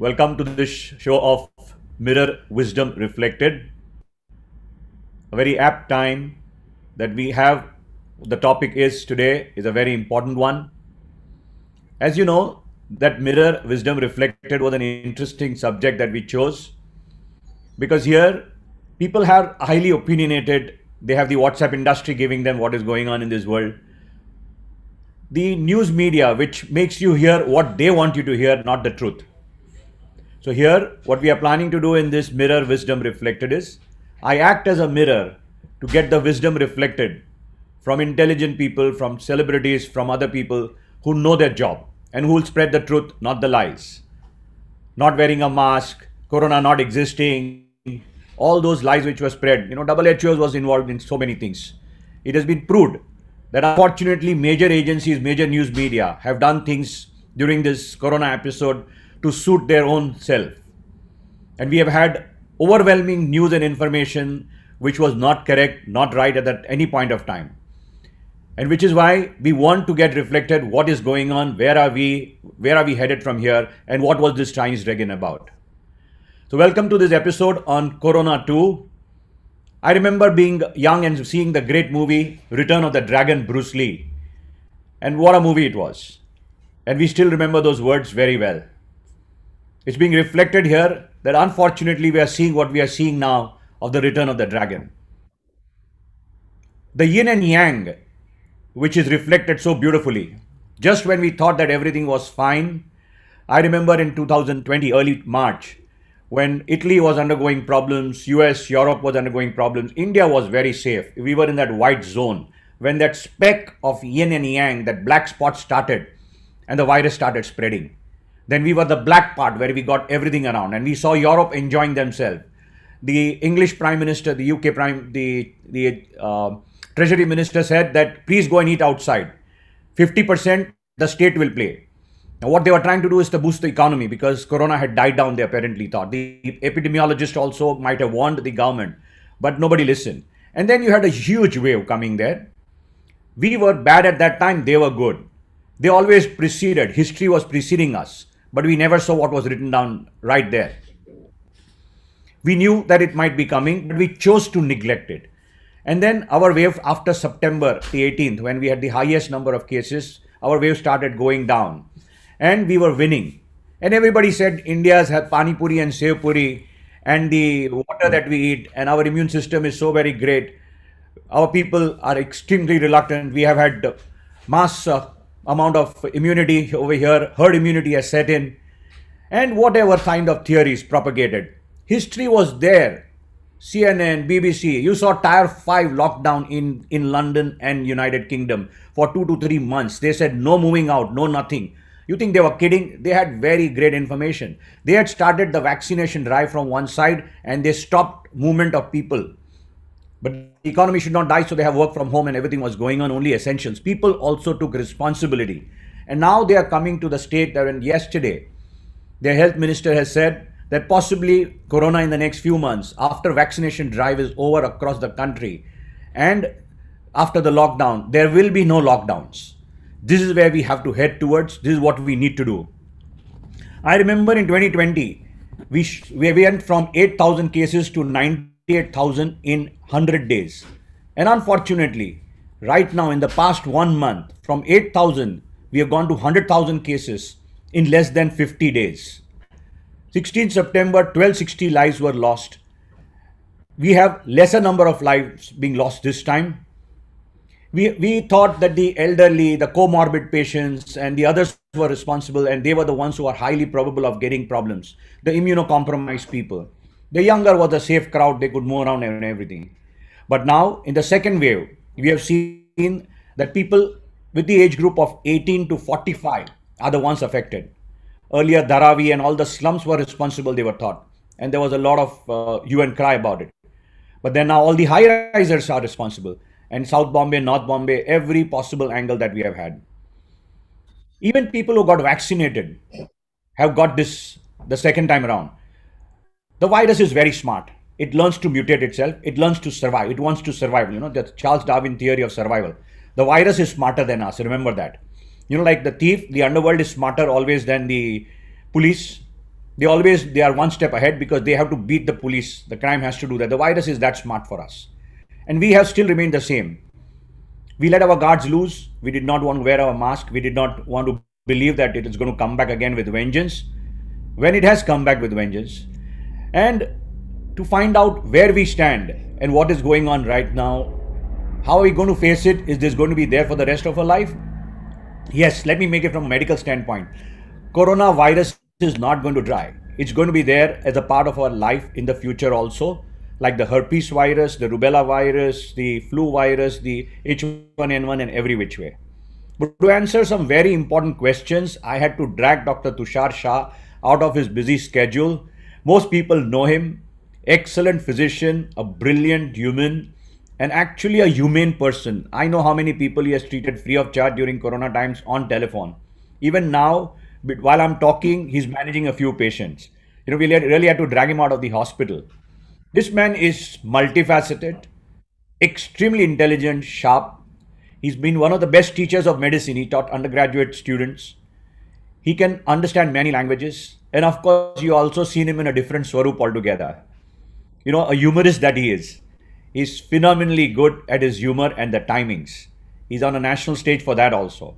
Welcome to this show of Mirror Wisdom Reflected. A very apt time that we have. The topic is today is a very important one. As you know, that Mirror Wisdom Reflected was an interesting subject that we chose, because here people are highly opinionated. They have the WhatsApp industry giving them what is going on in this world. The news media, which makes you hear what they want you to hear, not the truth. So here, what we are planning to do in this Mirror Wisdom Reflected is, I act as a mirror to get the wisdom reflected from intelligent people, from celebrities, from other people who know their job and who will spread the truth, not the lies. Not wearing a mask, corona not existing, all those lies which were spread. You know, WHO was involved in so many things. It has been proved that unfortunately major agencies, major news media have done things during this corona episode to suit their own self. And we have had overwhelming news and information which was not correct, not right at any point of time. And which is why we want to get reflected what is going on, where are we headed from here, and what was this Chinese dragon about. So welcome to this episode on Corona 2. I remember being young and seeing the great movie, Return of the Dragon, Bruce Lee. And what a movie it was. And we still remember those words very well. It's being reflected here that unfortunately we are seeing what we are seeing now of the return of the dragon. The yin and yang, which is reflected so beautifully. Just when we thought that everything was fine, I remember in 2020, early March, when Italy was undergoing problems, US, Europe was undergoing problems, India was very safe. We were in that white zone. When that speck of yin and yang, that black spot started and the virus started spreading. Then we were the black part where we got everything around, and we saw Europe enjoying themselves. The English Prime Minister, the UK Prime, the Treasury Minister said that please go and eat outside. 50% the state will play. Now what they were trying to do is to boost the economy, because corona had died down, they apparently thought. The epidemiologist also might have warned the government, but nobody listened. And then you had a huge wave coming there. We were bad at that time, they were good. They always preceded, history was preceding us, but we never saw what was written down right there. We knew that it might be coming, but we chose to neglect it. And then our wave after September the 18th, when we had the highest number of cases, our wave started going down. And we were winning. And everybody said India's had Panipuri and Sevpuri and the water that we eat, and our immune system is so very great. Our people are extremely reluctant. We have had mass amount of immunity over here. Herd immunity has set in. And whatever kind of theories propagated. History was there. CNN, BBC. You saw Tier 5 lockdown in London and United Kingdom for 2 to 3 months. They said no moving out, no nothing. You think they were kidding? They had very great information. They had started the vaccination drive from one side and they stopped movement of people. But the economy should not die, so they have work from home and everything was going on, only essentials. People also took responsibility. And now they are coming to the state that when yesterday, their health minister has said that possibly corona in the next few months, after vaccination drive is over across the country and after the lockdown, there will be no lockdowns. This is where we have to head towards. This is what we need to do. I remember in 2020, we went from 8,000 cases to 98,000 in 100 days. And unfortunately, right now in the past 1 month, from 8,000, we have gone to 100,000 cases in less than 50 days. 16 September, 1260 lives were lost. We have lesser number of lives being lost this time. We thought that the elderly, the comorbid patients and the others were responsible, and they were the ones who are highly probable of getting problems. The immunocompromised people. The younger was a safe crowd, they could move around and everything. But now in the second wave, we have seen that people with the age group of 18 to 45 are the ones affected. Earlier Dharavi and all the slums were responsible, they were thought. And there was a lot of hue and cry about it. But then now all the high risers are responsible. And South Bombay, North Bombay, every possible angle that we have had. Even people who got vaccinated have got this the second time around. The virus is very smart. It learns to mutate itself. It learns to survive. It wants to survive. You know, that's Charles Darwin theory of survival. The virus is smarter than us. Remember that. You know, like the thief, the underworld is smarter always than the police. They are one step ahead because they have to beat the police. The crime has to do that. The virus is that smart for us. And we have still remained the same. We let our guards loose. We did not want to wear our mask. We did not want to believe that it is going to come back again with vengeance. When it has come back with vengeance. And to find out where we stand and what is going on right now, how are we going to face it? Is this going to be there for the rest of our life? Yes, let me make it from a medical standpoint. Coronavirus is not going to die. It's going to be there as a part of our life in the future also, like the herpes virus, the rubella virus, the flu virus, the H1N1 and every which way. But to answer some very important questions, I had to drag Dr. Tushar Shah out of his busy schedule. Most people know him. Excellent physician, a brilliant human, and actually a humane person. I know how many people he has treated free of charge during corona times on telephone. Even now, but while I'm talking, he's managing a few patients. You know, we really had to drag him out of the hospital. This man is multifaceted, extremely intelligent, sharp. He's been one of the best teachers of medicine. He taught undergraduate students. He can understand many languages. And of course, you also seen him in a different swaroop altogether. You know, a humorist that he is. He's phenomenally good at his humor and the timings. He's on a national stage for that also.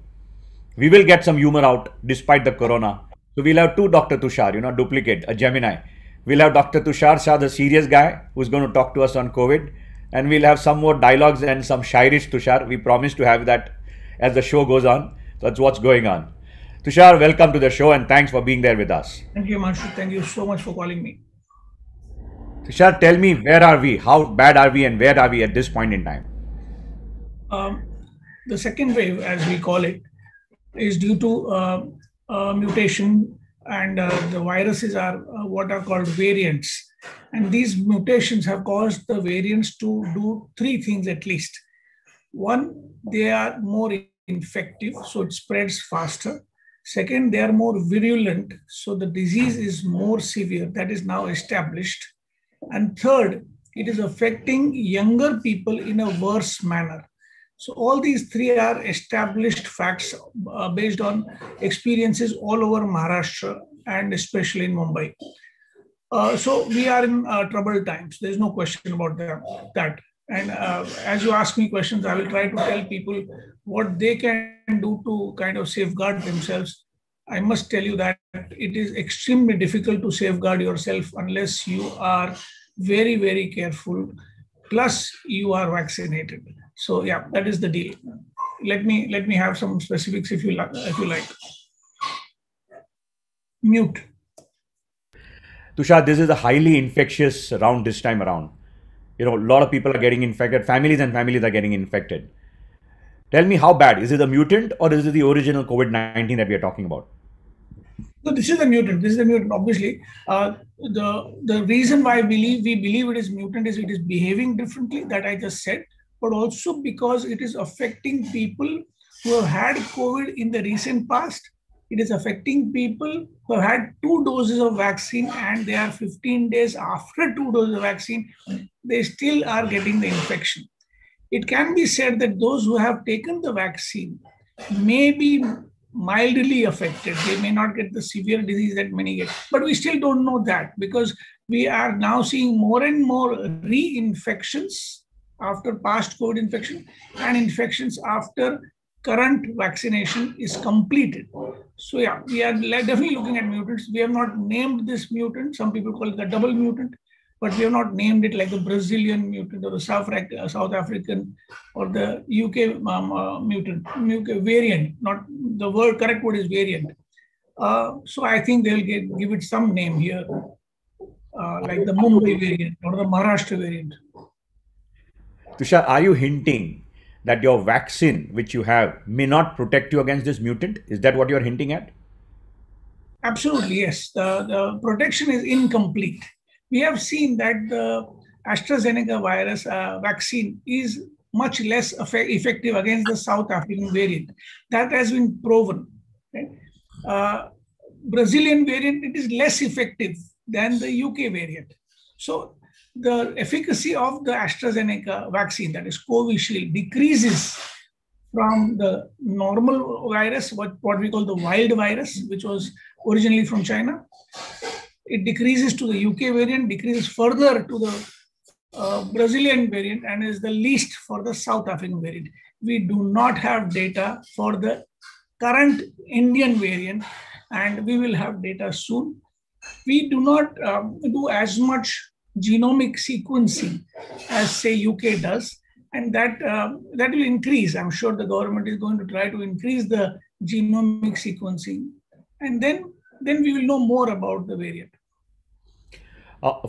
We will get some humor out despite the corona. So we'll have two Dr. Tushar, you know, duplicate, a Gemini. We'll have Dr. Tushar Shah, the serious guy who's going to talk to us on COVID. And we'll have some more dialogues and some Shayarish Tushar. We promise to have that as the show goes on. That's what's going on. Tushar, welcome to the show and thanks for being there with us. Thank you, Manshu. Thank you so much for calling me. Tushar, tell me, where are we? How bad are we and where are we at this point in time? The second wave, as we call it, is due to mutation, and the viruses are what are called variants. And these mutations have caused the variants to do three things at least. One, they are more infective, so it spreads faster. Second, they are more virulent, so the disease is more severe. That is now established. And third, it is affecting younger people in a worse manner. So all these three are established facts based on experiences all over Maharashtra and especially in Mumbai. So we are in troubled times. There's no question about that. And as you ask me questions, I will try to tell people what they can do to kind of safeguard themselves. I must tell you that it is extremely difficult to safeguard yourself unless you are very, very careful. Plus, you are vaccinated. So yeah, that is the deal. Let me have some specifics if you like. Mute. Tushar, this is a highly infectious round this time around. You know, a lot of people are getting infected. Families are getting infected. Tell me, how bad? Is it a mutant or is it the original COVID-19 that we are talking about? So this is a mutant. Obviously, the reason why we believe it is mutant is it is behaving differently, that I just said, but also because it is affecting people who have had COVID in the recent past. It is affecting people who have had 2 doses of vaccine and they are 15 days after 2 doses of vaccine, they still are getting the infection. It can be said that those who have taken the vaccine may be mildly affected. They may not get the severe disease that many get, but we still don't know that because we are now seeing more and more reinfections after past COVID infection and infections after current vaccination is completed. So yeah, we are definitely looking at mutants. We have not named this mutant. Some people call it the double mutant, but we have not named it like the Brazilian mutant or the South African or the UK mutant, UK variant. Not the word, correct word is variant. So I think they'll give it some name here, like the Mumbai variant or the Maharashtra variant. Tushar, are you hinting that your vaccine, which you have, may not protect you against this mutant? Is that what you're hinting at? Absolutely, yes. The protection is incomplete. We have seen that the AstraZeneca virus vaccine is much less effective against the South African variant. That has been proven. Right? Brazilian variant, it is less effective than the UK variant. So the efficacy of the AstraZeneca vaccine, that is Covishield, decreases from the normal virus, what we call the wild virus, which was originally from China, it decreases to the UK variant, decreases further to the Brazilian variant, and is the least for the South African variant. We do not have data for the current Indian variant, and we will have data soon. We do not do as much genomic sequencing as, say, UK does, and that will increase. I'm sure the government is going to try to increase the genomic sequencing, and then we will know more about the variant.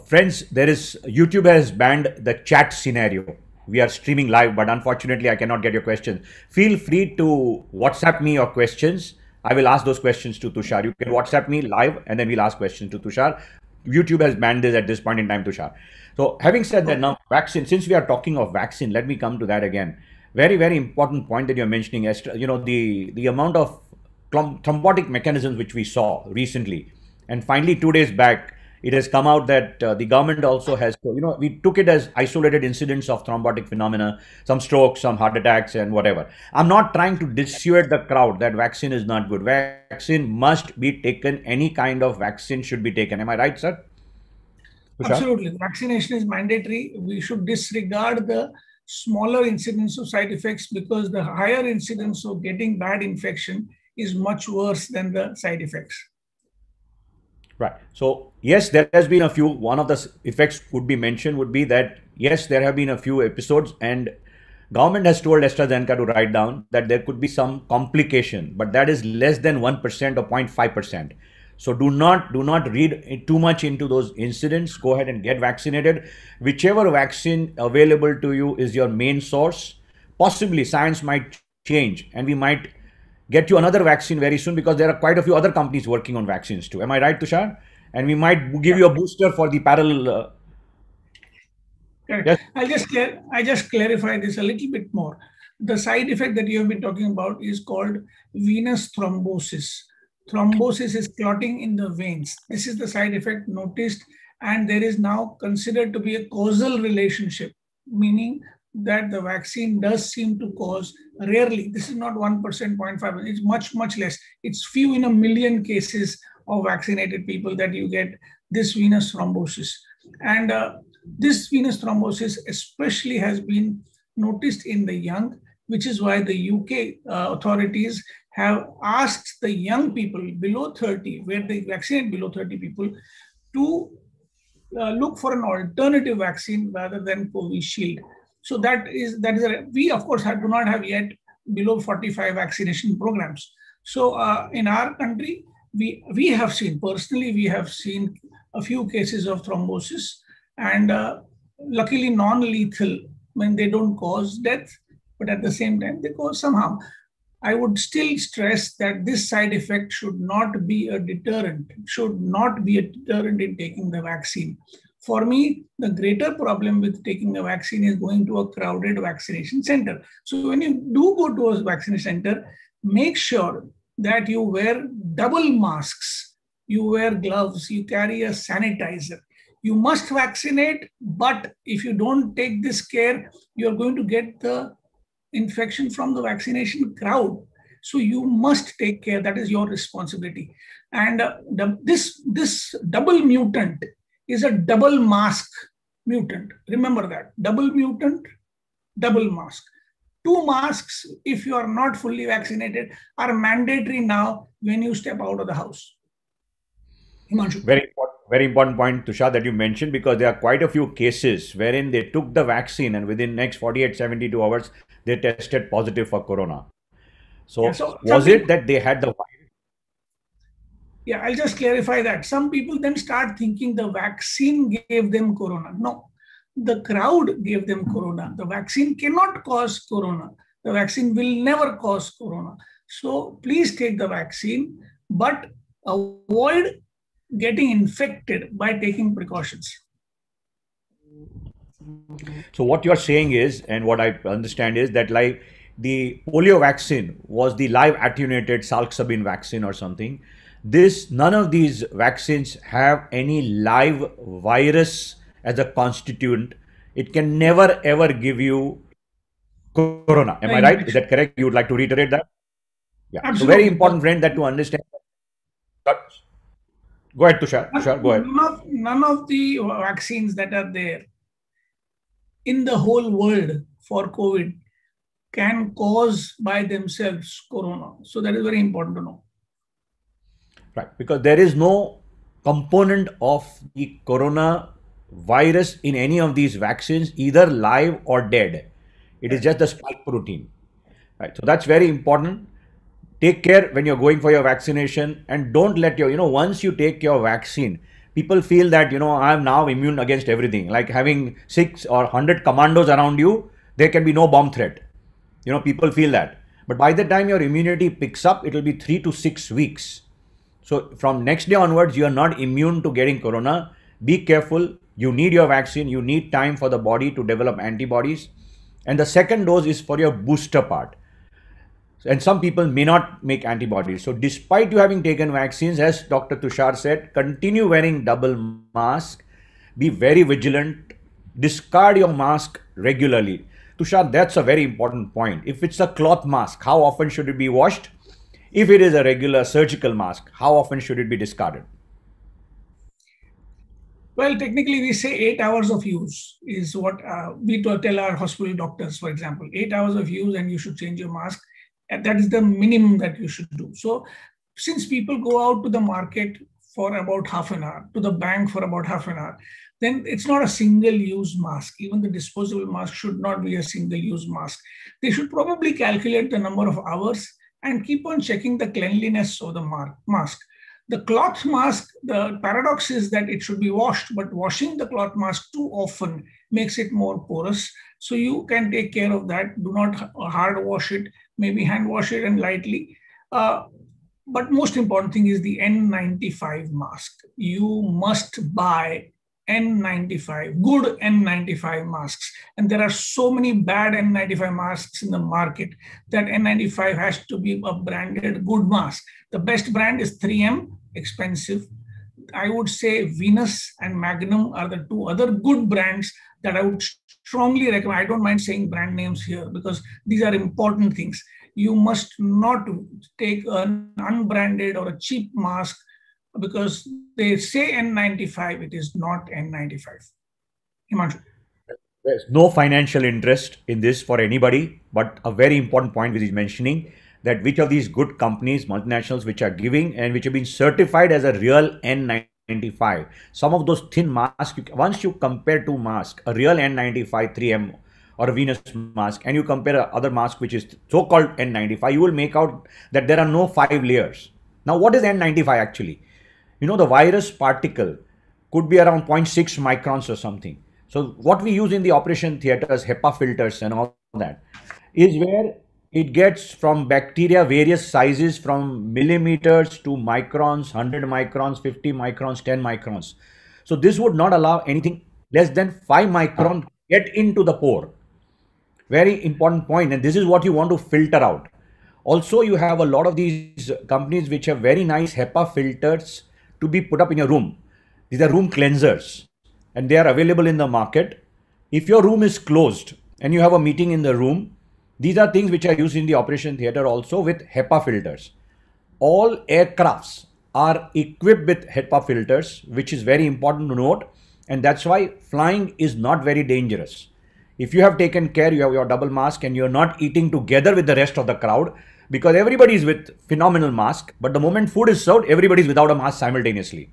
Friends, YouTube has banned the chat scenario. We are streaming live, but unfortunately, I cannot get your questions. Feel free to WhatsApp me your questions. I will ask those questions to Tushar. You can WhatsApp me live, and then we'll ask questions to Tushar. YouTube has banned this at this point in time, Tushar. So having said that, now vaccine, since we are talking of vaccine, let me come to that again. Very, very important point that you're mentioning, you know, the amount of thrombotic mechanisms which we saw recently. And finally, 2 days back, it has come out that the government also has, you know, we took it as isolated incidents of thrombotic phenomena, some strokes, some heart attacks and whatever. I'm not trying to dissuade the crowd that vaccine is not good. Vaccine must be taken. Any kind of vaccine should be taken. Am I right, sir? Tushar? Absolutely. Vaccination is mandatory. We should disregard the smaller incidence of side effects, because the higher incidence of getting bad infection is much worse than the side effects. Right. So, yes, there has been a few, one of the effects could be mentioned would be that, yes, there have been a few episodes and government has told AstraZeneca to write down that there could be some complication, but that is less than 1% or 0.5%. So do not read too much into those incidents. Go ahead and get vaccinated. Whichever vaccine available to you is your main source. Possibly science might change and we might get you another vaccine very soon, because there are quite a few other companies working on vaccines too. Am I right, Tushar? And we might give you a booster for the parallel. Correct. Yes? I just clarify this a little bit more. The side effect that you have been talking about is called venous thrombosis. Thrombosis is clotting in the veins. This is the side effect noticed, and there is now considered to be a causal relationship, meaning that the vaccine does seem to cause, rarely, this is not 1%, 0.5%, it's much, much less. It's few in a million cases of vaccinated people that you get this venous thrombosis. And this venous thrombosis especially has been noticed in the young, which is why the UK authorities have asked the young people below 30, where they vaccinate below 30 people, to look for an alternative vaccine rather than Covishield. So we of course do not have yet below 45 vaccination programs. So in our country, we have seen, personally, we have seen a few cases of thrombosis, and luckily non-lethal, when they don't cause death, but at the same time, they cause some harm. I would still stress that this side effect should not be a deterrent, in taking the vaccine. For me, the greater problem with taking a vaccine is going to a crowded vaccination center. So when you do go to a vaccination center, make sure that you wear double masks, you wear gloves, you carry a sanitizer. You must vaccinate, but if you don't take this care, you're going to get the infection from the vaccination crowd. So you must take care. That is your responsibility. And this double mutant is a double mask mutant. Remember that. Double mutant, double mask. Two masks, if you are not fully vaccinated, are mandatory now when you step out of the house. Himanshu. Very important point, Tushar, that you mentioned, because there are quite a few cases wherein they took the vaccine and within next 48, 72 hours, they tested positive for corona. So, yeah, was it that they had the virus? Yeah, I'll just clarify that. Some people then start thinking the vaccine gave them corona. No, the crowd gave them corona. The vaccine cannot cause corona. The vaccine will never cause corona. So please take the vaccine, but avoid getting infected by taking precautions. So what you're saying is, and what I understand is that, like, the polio vaccine was the live attenuated Salksabin vaccine or something. None of these vaccines have any live virus as a constituent. It can never ever give you corona. Am I right? Is that correct? You would like to reiterate that? Yeah. Absolutely. So very important, friend, that to understand. Go ahead, Tushar. Tushar, go ahead. None of the vaccines that are there in the whole world for COVID can cause by themselves corona. So that is very important to know. Right, because there is no component of the corona virus in any of these vaccines, either live or dead. It is just the spike protein. Right, so that's very important. Take care when you're going for your vaccination, and don't let your, once you take your vaccine, people feel that, I'm now immune against everything. Like having 6 or 100 commandos around you, there can be no bomb threat. People feel that. But by the time your immunity picks up, it will be 3 to 6 weeks. So from next day onwards, you are not immune to getting corona. Be careful. You need your vaccine. You need time for the body to develop antibodies. And the second dose is for your booster part. And some people may not make antibodies. So despite you having taken vaccines, as Dr. Tushar said, continue wearing double mask. Be very vigilant. Discard your mask regularly. Tushar, that's a very important point. If it's a cloth mask, how often should it be washed? If it is a regular surgical mask, how often should it be discarded? Well, technically, we say 8 hours of use is what we tell our hospital doctors, for example. 8 hours of use and you should change your mask. And that is the minimum that you should do. So since people go out to the market for about half an hour, to the bank for about half an hour, then it's not a single-use mask. Even the disposable mask should not be a single-use mask. They should probably calculate the number of hours and keep on checking the cleanliness of the mask. The cloth mask, the paradox is that it should be washed, but washing the cloth mask too often makes it more porous. So you can take care of that. Do not hard wash it. Maybe hand wash it and lightly. But most important thing is the N95 mask. You must buy N95, good N95 masks. And there are so many bad N95 masks in the market that N95 has to be a branded good mask. The best brand is 3M, expensive. I would say Venus and Magnum are the two other good brands that I would strongly recommend. I don't mind saying brand names here because these are important things. You must not take an unbranded or a cheap mask because they say N95, it is not N95. Himanshu. There's no financial interest in this for anybody, but a very important point which is mentioning that which of these good companies, multinationals, which are giving and which have been certified as a real N95. Some of those thin masks, once you compare two masks, a real N95 3M or a Venus mask, and you compare another mask which is so-called N95, you will make out that there are no 5 layers. Now, what is N95 actually? The virus particle could be around 0.6 microns or something. So what we use in the operation theaters, HEPA filters and all that, is where it gets from bacteria various sizes from millimeters to microns, 100 microns, 50 microns, 10 microns. So this would not allow anything less than 5 micron get into the pore. Very important point, and this is what you want to filter out. Also, you have a lot of these companies which have very nice HEPA filters to be put up in your room. These are room cleansers and they are available in the market. If your room is closed and you have a meeting in the room, these are things which are used in the operation theater also with HEPA filters. All aircrafts are equipped with HEPA filters, which is very important to note. And that's why flying is not very dangerous. If you have taken care, you have your double mask and you're not eating together with the rest of the crowd because everybody is with phenomenal mask. But the moment food is served, everybody is without a mask simultaneously.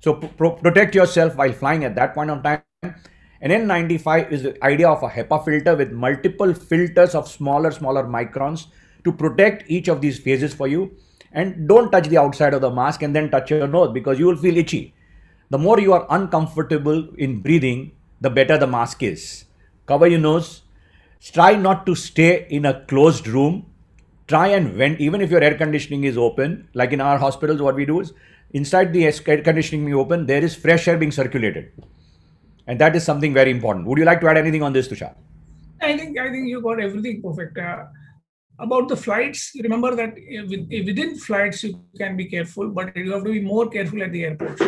So protect yourself while flying at that point of time. An N95 is the idea of a HEPA filter with multiple filters of smaller microns to protect each of these phases for you. And don't touch the outside of the mask and then touch your nose because you will feel itchy. The more you are uncomfortable in breathing, the better the mask is. Cover your nose. Try not to stay in a closed room. Try and vent, even if your air conditioning is open. Like in our hospitals, what we do is inside the air conditioning being open, there is fresh air being circulated. And that is something very important. Would you like to add anything on this, Tushar? I think you got everything perfect. About the flights, remember that within flights, you can be careful, but you have to be more careful at the airport.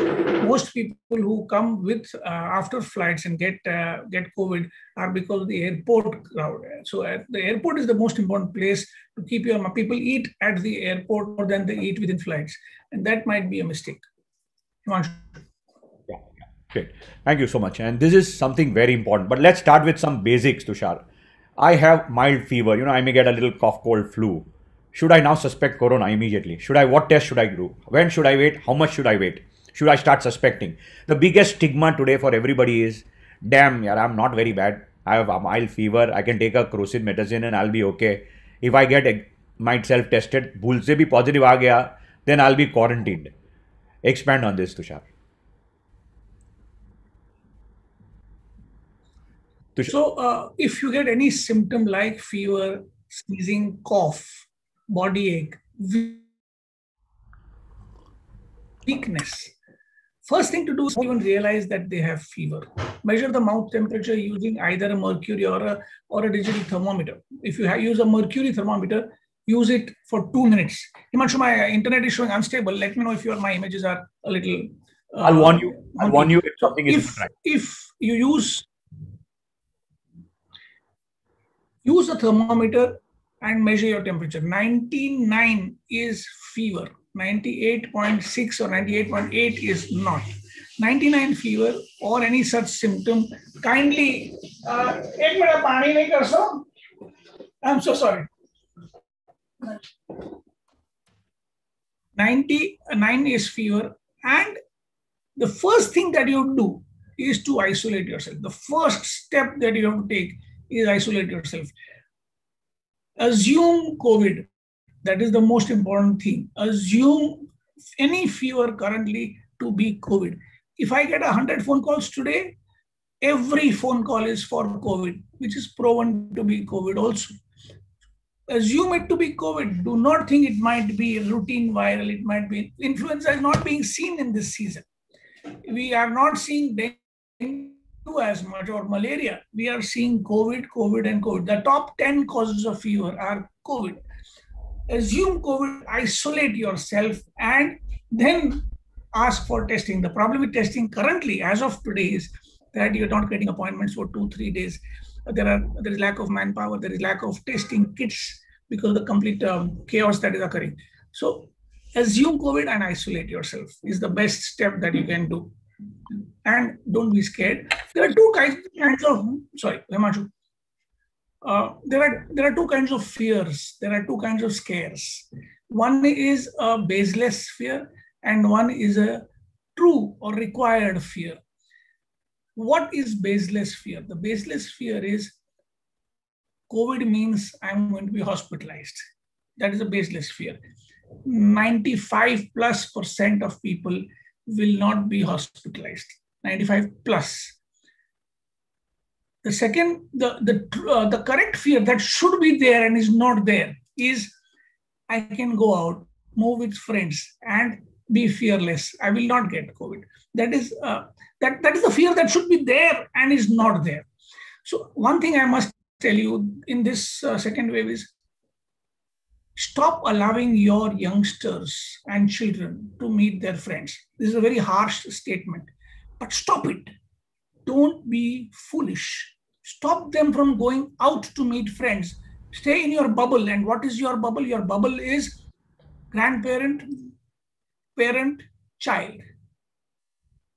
Most people who come with after flights and get COVID are because of the airport crowd. So the airport is the most important place to keep your people eat at the airport more than they eat within flights. And that might be a mistake. Himanshu. Yeah, yeah, great. Thank you so much. And this is something very important, but let's start with some basics, Tushar. I have mild fever, I may get a little cough, cold, flu. Should I now suspect corona immediately? What test should I do? When should I wait? How much should I wait? Should I start suspecting? The biggest stigma today for everybody is, damn, yaar, I'm not very bad. I have a mild fever. I can take a crocin medicine and I'll be okay. If I get myself tested, bhul se bhi positive aa gaya, then I'll be quarantined. Expand on this, Tushar. So, if you get any symptom like fever, sneezing, cough, body ache, weakness, first thing to do is even realize that they have fever. Measure the mouth temperature using either a mercury or a digital thermometer. If you use a mercury thermometer, use it for 2 minutes. Himanshu, my internet is showing unstable. Let me know if my images are a little... I'll warn you. I'll warn you if something is right. If you use a thermometer and measure your temperature. 99 is fever. 98.6 or 98.8 is not. 99 fever or any such symptom, kindly... I'm so sorry. 99 is fever, and the first thing that you do is to isolate yourself. The first step that you have to take is isolate yourself. Assume COVID. That is the most important thing. Assume any fever currently to be COVID. If I get 100 phone calls today, every phone call is for COVID, which is proven to be COVID also. Assume it to be COVID. Do not think it might be routine viral. It might be influenza is not being seen in this season. We are not seeing dengue as much or malaria. We are seeing COVID, COVID and COVID. The top 10 causes of fever are COVID. Assume COVID, isolate yourself and then ask for testing. The problem with testing currently as of today is that you're not getting appointments for 2-3 days. There is lack of manpower, there is lack of testing kits because of the complete chaos that is occurring. So assume COVID and isolate yourself is the best step that you can do. And don't be scared. There are two kinds of, sorry, Himanshu. There are two kinds of fears. There are two kinds of scares. One is a baseless fear and one is a true or required fear. What is baseless fear? The baseless fear is COVID means I'm going to be hospitalized. That is a baseless fear. 95+% of people will not be hospitalized. 95+. The second, the correct fear that should be there and is not there is I can go out, move with friends and be fearless. I will not get COVID. That is the fear that should be there and is not there. So one thing I must tell you in this second wave is stop allowing your youngsters and children to meet their friends. This is a very harsh statement, but stop it. Don't be foolish. Stop them from going out to meet friends. Stay in your bubble. And what is your bubble? Your bubble is grandparent, parent, child.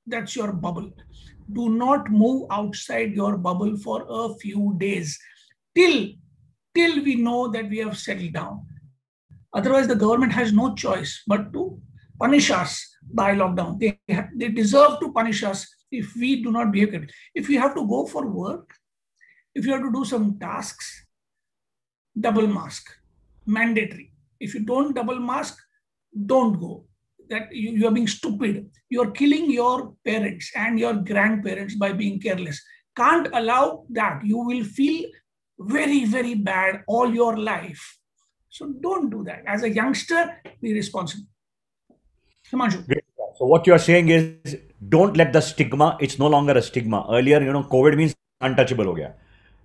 That's your bubble. Do not move outside your bubble for a few days till we know that we have settled down. Otherwise, the government has no choice but to punish us by lockdown. They deserve to punish us if we do not behave correctly. If you have to go for work, if you have to do some tasks, double mask, mandatory. If you don't double mask, don't go. That you are being stupid. You are killing your parents and your grandparents by being careless. Can't allow that. You will feel very, very bad all your life. So don't do that. As a youngster, be responsible. Himanshu. So what you are saying is, don't let the stigma, it's no longer a stigma. Earlier, COVID means untouchable ho gaya.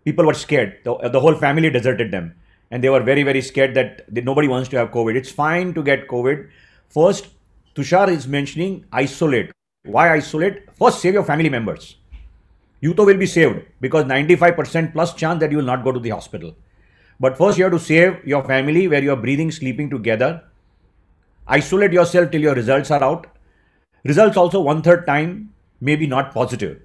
People were scared. The whole family deserted them. And they were very, very scared that nobody wants to have COVID. It's fine to get COVID. First, Tushar is mentioning isolate. Why isolate? First, save your family members. You too will be saved because 95% plus chance that you will not go to the hospital. But first, you have to save your family where you are breathing, sleeping together. Isolate yourself till your results are out. Results also 1/3 time may be not positive.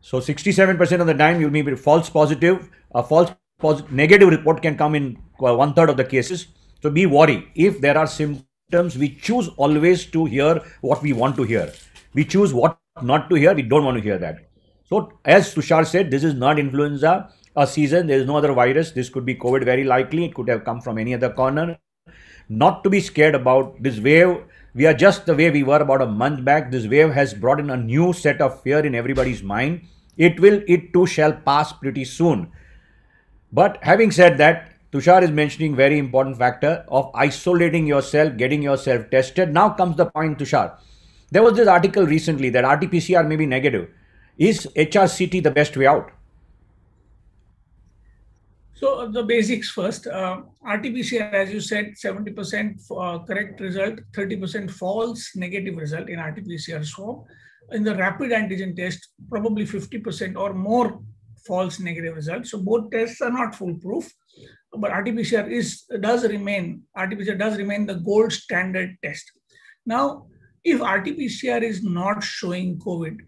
So 67% of the time you may be false positive. A false positive negative report can come in 1/3 of the cases. So be wary. If there are symptoms, we choose always to hear what we want to hear. We choose what not to hear. We don't want to hear that. So as Tushar said, this is not influenza a season. There is no other virus. This could be COVID very likely. It could have come from any other corner. Not to be scared about this wave. We are just the way we were about a month back. This wave has brought in a new set of fear in everybody's mind. It too shall pass pretty soon. But having said that, Tushar is mentioning very important factor of isolating yourself, getting yourself tested. Now comes the point, Tushar. There was this article recently that RT-PCR may be negative. Is HRCT the best way out? So the basics first, RT-PCR, as you said, 70% correct result, 30% false negative result in RT-PCR swab. In the rapid antigen test, probably 50% or more false negative results. So both tests are not foolproof, but RT-PCR does remain the gold standard test. Now, if RT-PCR is not showing COVID,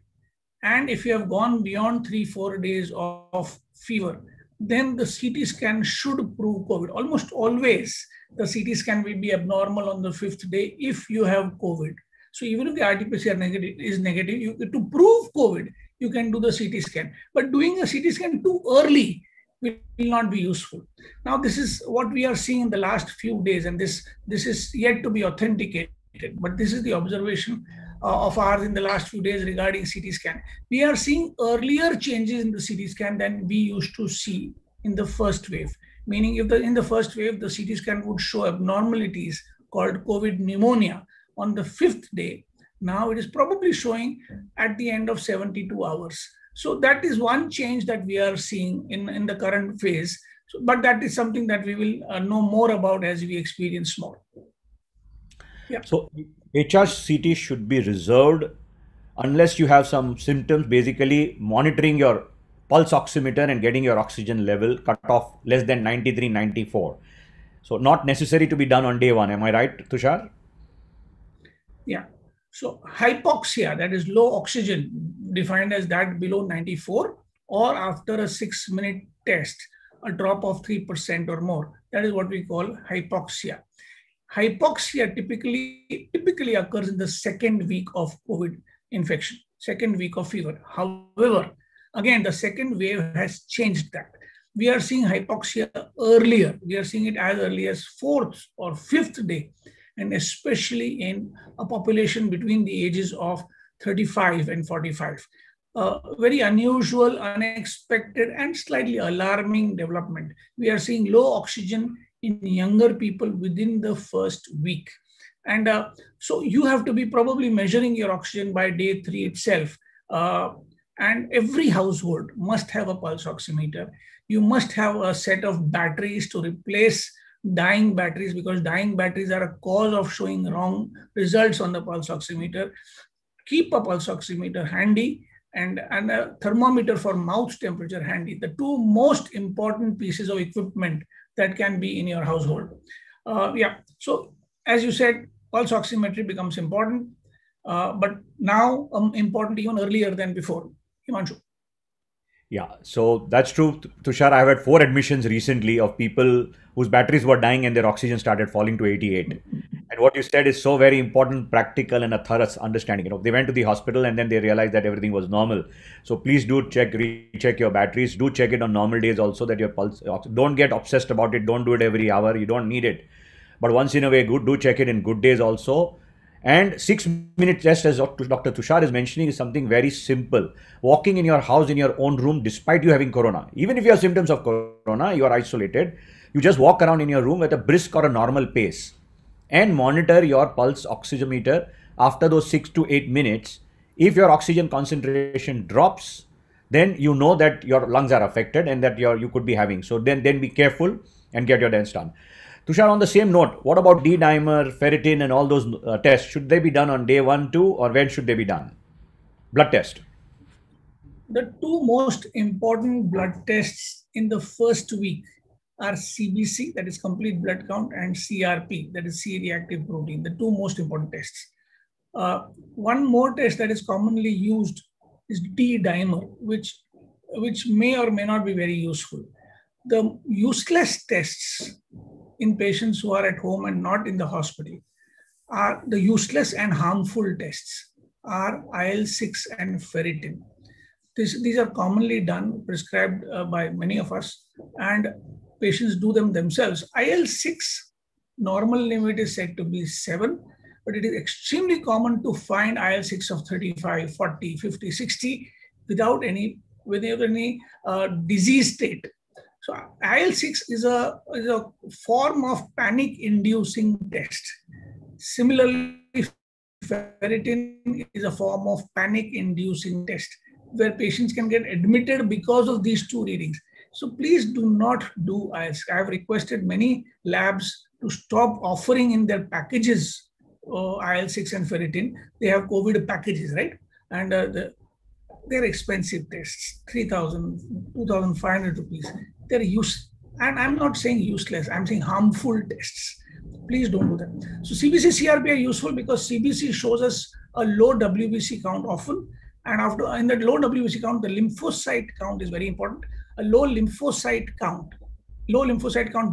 and if you have gone beyond 3-4 days of fever, then the CT scan should prove COVID. Almost always, the CT scan will be abnormal on the 5th day if you have COVID. So even if the RT-PCR is negative, to prove COVID, you can do the CT scan. But doing a CT scan too early will not be useful. Now, this is what we are seeing in the last few days, and this is yet to be authenticated. But this is the observation of ours in the last few days regarding CT scan. We are seeing earlier changes in the CT scan than we used to see in the first wave. Meaning, in the first wave, the CT scan would show abnormalities called COVID pneumonia on the 5th day. Now it is probably showing at the end of 72 hours. So that is one change that we are seeing in the current phase. So, but that is something that we will know more about as we experience more. Yeah. So HRCT should be reserved unless you have some symptoms, basically monitoring your pulse oximeter and getting your oxygen level cut off less than 93, 94. So not necessary to be done on day one. Am I right, Tushar? Yeah. So hypoxia, that is low oxygen, defined as that below 94 or after a 6-minute test, a drop of 3% or more. That is what we call hypoxia. Hypoxia typically occurs in the 2nd week of COVID infection, 2nd week of fever. However, again, the 2nd wave has changed that. We are seeing hypoxia earlier. We are seeing it as early as 4th or 5th day, and especially in a population between the ages of 35 and 45. Very unusual, unexpected, and slightly alarming development. We are seeing low oxygen in younger people within the first week. And so you have to be probably measuring your oxygen by day 3 itself. And every household must have a pulse oximeter. You must have a set of batteries to replace dying batteries, because dying batteries are a cause of showing wrong results on the pulse oximeter. Keep a pulse oximeter handy and a thermometer for mouth temperature handy. The two most important pieces of equipment that can be in your household. So as you said, pulse oximetry becomes important, but now important even earlier than before. Himanshu. Yeah, so that's true, Tushar. I've had 4 admissions recently of people whose batteries were dying and their oxygen started falling to 88. And what you said is so very important, practical and a thorough understanding. You know, they went to the hospital and then they realized that everything was normal. So please do recheck your batteries. Do check it on normal days also, that your pulse. Don't get obsessed about it. Don't do it every hour. You don't need it. But once in a way, do check it in good days also. And 6-minute test, as Dr. Tushar is mentioning, is something very simple. Walking in your house, in your own room, despite you having corona. Even if you have symptoms of corona, you are isolated. You just walk around in your room at a brisk or a normal pace, and monitor your pulse oximeter after those 6 to 8 minutes. If your oxygen concentration drops, then you know that your lungs are affected and that you could be having. So then be careful and get your tests done. Tushar, on the same note, what about D-dimer, ferritin and all those tests? Should they be done on day 1, 2 or when should they be done? Blood test. The two most important blood tests in the first week are CBC, that is complete blood count, and CRP, that is C-reactive protein, the two most important tests. One more test that is commonly used is D-dimer, which may or may not be very useful. The useless tests in patients who are at home and not in the hospital are the useless and harmful tests are IL-6 and ferritin. These are commonly done, prescribed by many of us, and patients do them themselves. IL-6, normal limit is said to be 7, but it is extremely common to find IL-6 of 35, 40, 50, 60 without any disease state. So IL-6 is a form of panic-inducing test. Similarly, ferritin is a form of panic-inducing test where patients can get admitted because of these two readings. So please do not do IL-6. I have requested many labs to stop offering in their packages IL-6 and ferritin. They have COVID packages, right? And they're expensive tests, 3,000, 2,500 rupees. They're useless. And I'm not saying useless, I'm saying harmful tests. Please don't do that. So CBC, CRP are useful because CBC shows us a low WBC count often. And in that low WBC count, the lymphocyte count is very important. A low lymphocyte count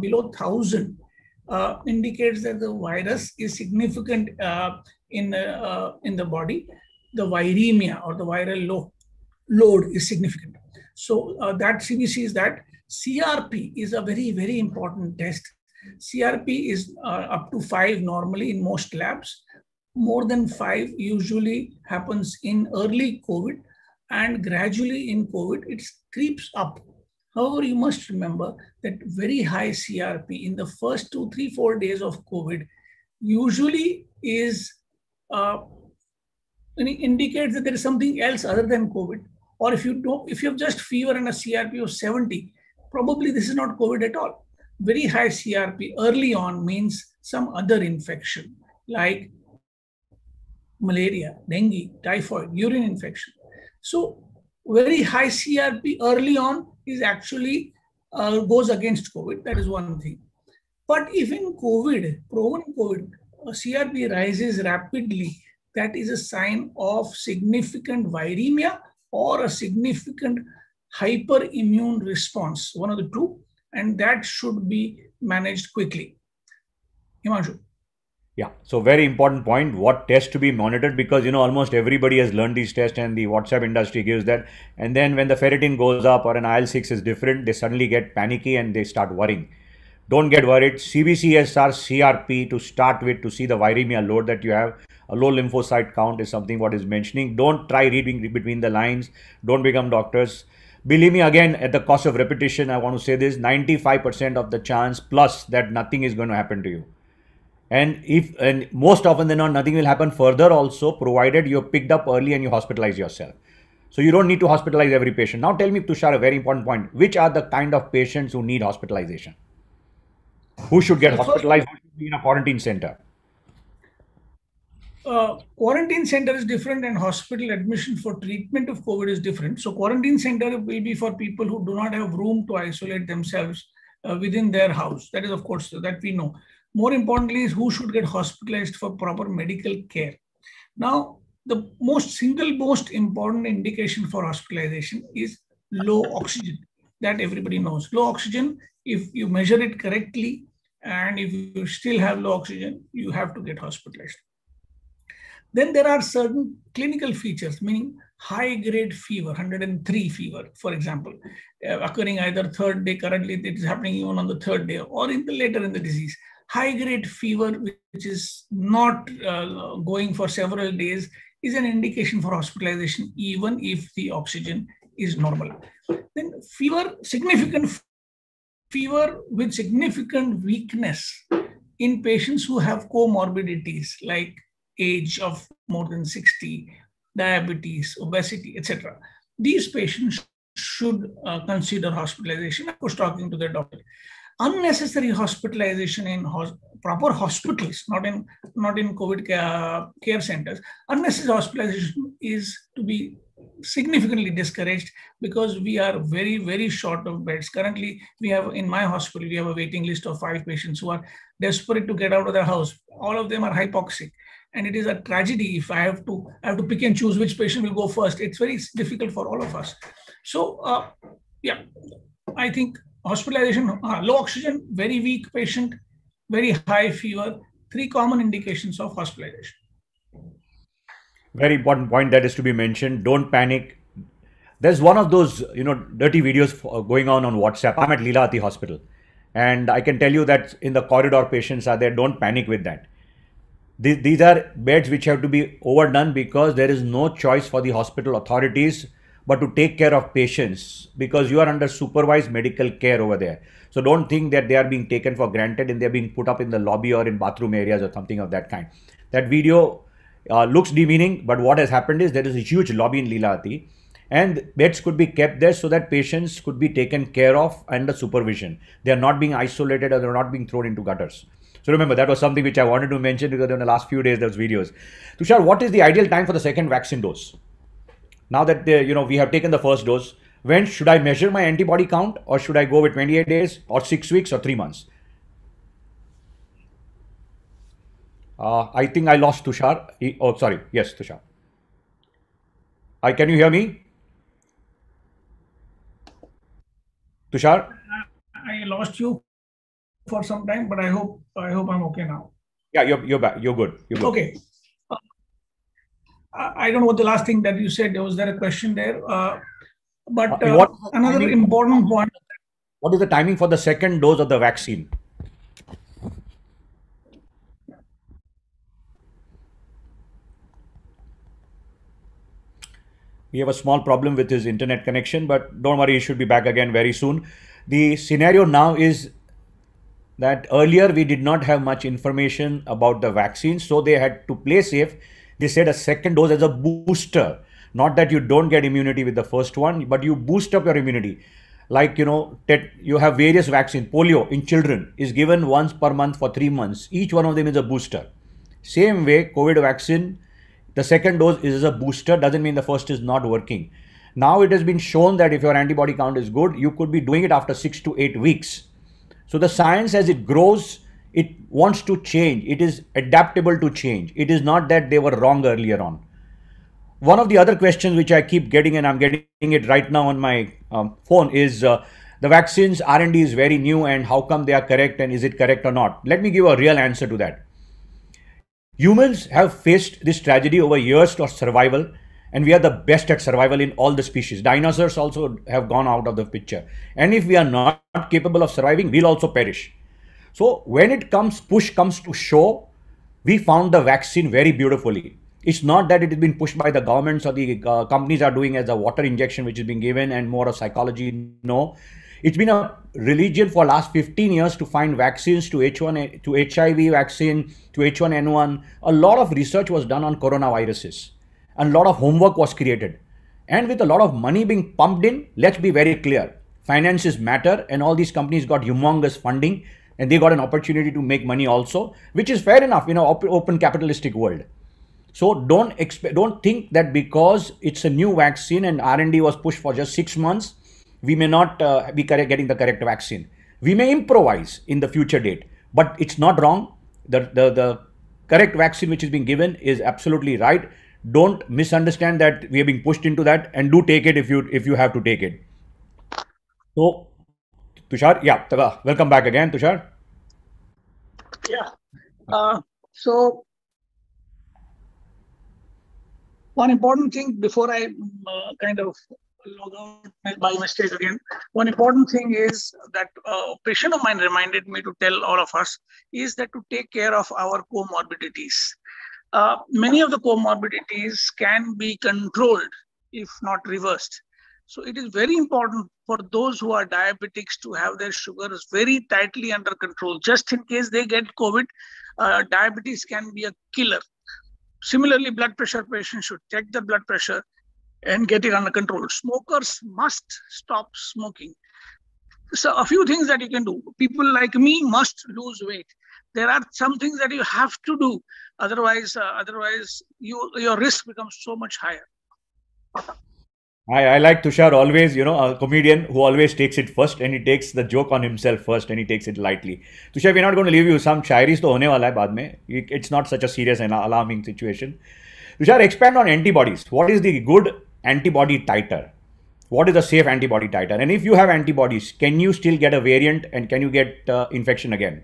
below 1,000 indicates that the virus is significant in the body. The viremia or the viral load is significant. So that CBC is that. CRP is a very, very important test. CRP is up to 5 normally in most labs. More than 5 usually happens in early COVID, and gradually in COVID, it creeps up. However, you must remember that very high CRP in the first 2, 3, 4 days of COVID usually is indicates that there is something else other than COVID. Or if you have just fever and a CRP of 70, probably this is not COVID at all. Very high CRP early on means some other infection like malaria, dengue, typhoid, urine infection. So very high CRP early on is actually goes against COVID. That is one thing. But if in COVID, proven COVID, CRP rises rapidly, that is a sign of significant viremia or a significant hyperimmune response, one of the two, and that should be managed quickly. Himanshu. Yeah, so very important point, what test to be monitored, because, you know, almost everybody has learned these tests and the WhatsApp industry gives that. And then when the ferritin goes up or an IL-6 is different, they suddenly get panicky and they start worrying. Don't get worried. CBCSR, CRP to start with to see the viremia load that you have. A low lymphocyte count is something what is mentioning. Don't try reading between the lines. Don't become doctors. Believe me, again, at the cost of repetition, I want to say this, 95% of the chance plus that nothing is going to happen to you. And most often than not, nothing will happen further also, provided you're picked up early and you hospitalize yourself. So you don't need to hospitalize every patient. Now tell me, Tushar, a very important point. Which are the kind of patients who need hospitalization? Who should get hospitalized? Who should be in a quarantine center? Quarantine center is different and hospital admission for treatment of COVID is different. So quarantine center will be for people who do not have room to isolate themselves within their house. That is, of course, that we know. More importantly is who should get hospitalized for proper medical care. Now, the single most important indication for hospitalization is low oxygen. That everybody knows. Low oxygen, if you measure it correctly and if you still have low oxygen, you have to get hospitalized. Then there are certain clinical features, meaning high-grade fever, 103 fever, for example, occurring either 3rd day, currently it is happening even on the 3rd day, or later in the disease. High-grade fever, which is not going for several days, is an indication for hospitalization, even if the oxygen is normal. Then fever, significant fever with significant weakness in patients who have comorbidities like age of more than 60, diabetes, obesity, etc. These patients should consider hospitalization. Of course, talking to their doctor. Unnecessary hospitalization in proper hospitals, not in COVID care centers. Unnecessary hospitalization is to be significantly discouraged because we are very, very short of beds. Currently, we have in my hospital, we have a waiting list of 5 patients who are desperate to get out of their house. All of them are hypoxic And it is a tragedy if I have to pick and choose which patient will go first. It's very difficult for all of us. So yeah, I think hospitalization, low oxygen, very weak patient, very high fever, three common indications of hospitalization. Very important point that is to be mentioned. Don't panic. There's one of those, you know, dirty videos going on WhatsApp. I'm at Leelawati Hospital. And I can tell you that in the corridor patients are there. Don't panic with that. These are beds which have to be overdone because there is no choice for the hospital authorities but to take care of patients, because you are under supervised medical care over there. So don't think that they are being taken for granted and they're being put up in the lobby or in bathroom areas or something of that kind. That video looks demeaning, but what has happened is there is a huge lobby in Leelawati and beds could be kept there so that patients could be taken care of under supervision. They are not being isolated or they're not being thrown into gutters. So remember, that was something which I wanted to mention because in the last few days, those videos. Tushar, what is the ideal time for the second vaccine dose? Now that, you know, we have taken the first dose, when should I measure my antibody count, or should I go with 28 days or 6 weeks or 3 months? I think I lost Tushar. Oh, sorry. Yes, Tushar. Can you hear me? Tushar? I lost you for some time, but I hope I'm okay now. Yeah, you're back. You're good. You're good. Okay. I don't know what the last thing that you said. Was there a question there? But another important point. What is the timing for the second dose of the vaccine? We have a small problem with his internet connection, but don't worry, he should be back again very soon. The scenario now is that earlier we did not have much information about the vaccine, so they had to play safe. They said a second dose as a booster, not that you don't get immunity with the first one, but you boost up your immunity. Like, you know, you have various vaccines. Polio in children is given once per month for 3 months. Each one of them is a booster. Same way, COVID vaccine, the second dose is a booster, doesn't mean the first is not working. Now it has been shown that if your antibody count is good, you could be doing it after 6 to 8 weeks. So the science, as it grows, it wants to change. It is adaptable to change. It is not that they were wrong earlier on. One of the other questions which I keep getting, and I'm getting it right now on my phone, is the vaccines R&D is very new, and how come they are correct, and is it correct or not? Let me give a real answer to that. Humans have faced this tragedy over years of survival, and we are the best at survival in all the species. Dinosaurs also have gone out of the picture. And if we are not capable of surviving, we'll also perish. So when it comes, push comes to shove, we found the vaccine very beautifully. It's not that it has been pushed by the governments or the companies are doing as a water injection which is being given and more of psychology. No, it's been a religion for last 15 years to find vaccines to HIV vaccine, to H1N1. A lot of research was done on coronaviruses. And a lot of homework was created, and with a lot of money being pumped in, let's be very clear, finances matter, and all these companies got humongous funding and they got an opportunity to make money also, which is fair enough in an open capitalistic world. So don't think that because it's a new vaccine and R&D was pushed for just 6 months, we may not be getting the correct vaccine. We may improvise in the future date, but it's not wrong. The correct vaccine which is being given is absolutely right. Don't misunderstand that we are being pushed into that, and do take it if you have to take it. So, Tushar, yeah, welcome back again, Tushar. Yeah. So, one important thing before I kind of log out by mistake again, one important thing is that a patient of mine reminded me to tell all of us is that to take care of our comorbidities. Many of the comorbidities can be controlled, if not reversed. So it is very important for those who are diabetics to have their sugars very tightly under control. Just in case they get COVID, diabetes can be a killer. Similarly, blood pressure patients should check the blood pressure and get it under control. Smokers must stop smoking. So a few things that you can do. People like me must lose weight. There are some things that you have to do, otherwise your risk becomes so much higher. I like Tushar always, a comedian who always takes it first and he takes the joke on himself first and he takes it lightly. Tushar, we're not going to leave you. Some shairis to hone wala hai baad mein. It's not such a serious and alarming situation. Tushar, expand on antibodies. What is the good antibody titer? What is the safe antibody titer? And if you have antibodies, can you still get a variant and can you get infection again?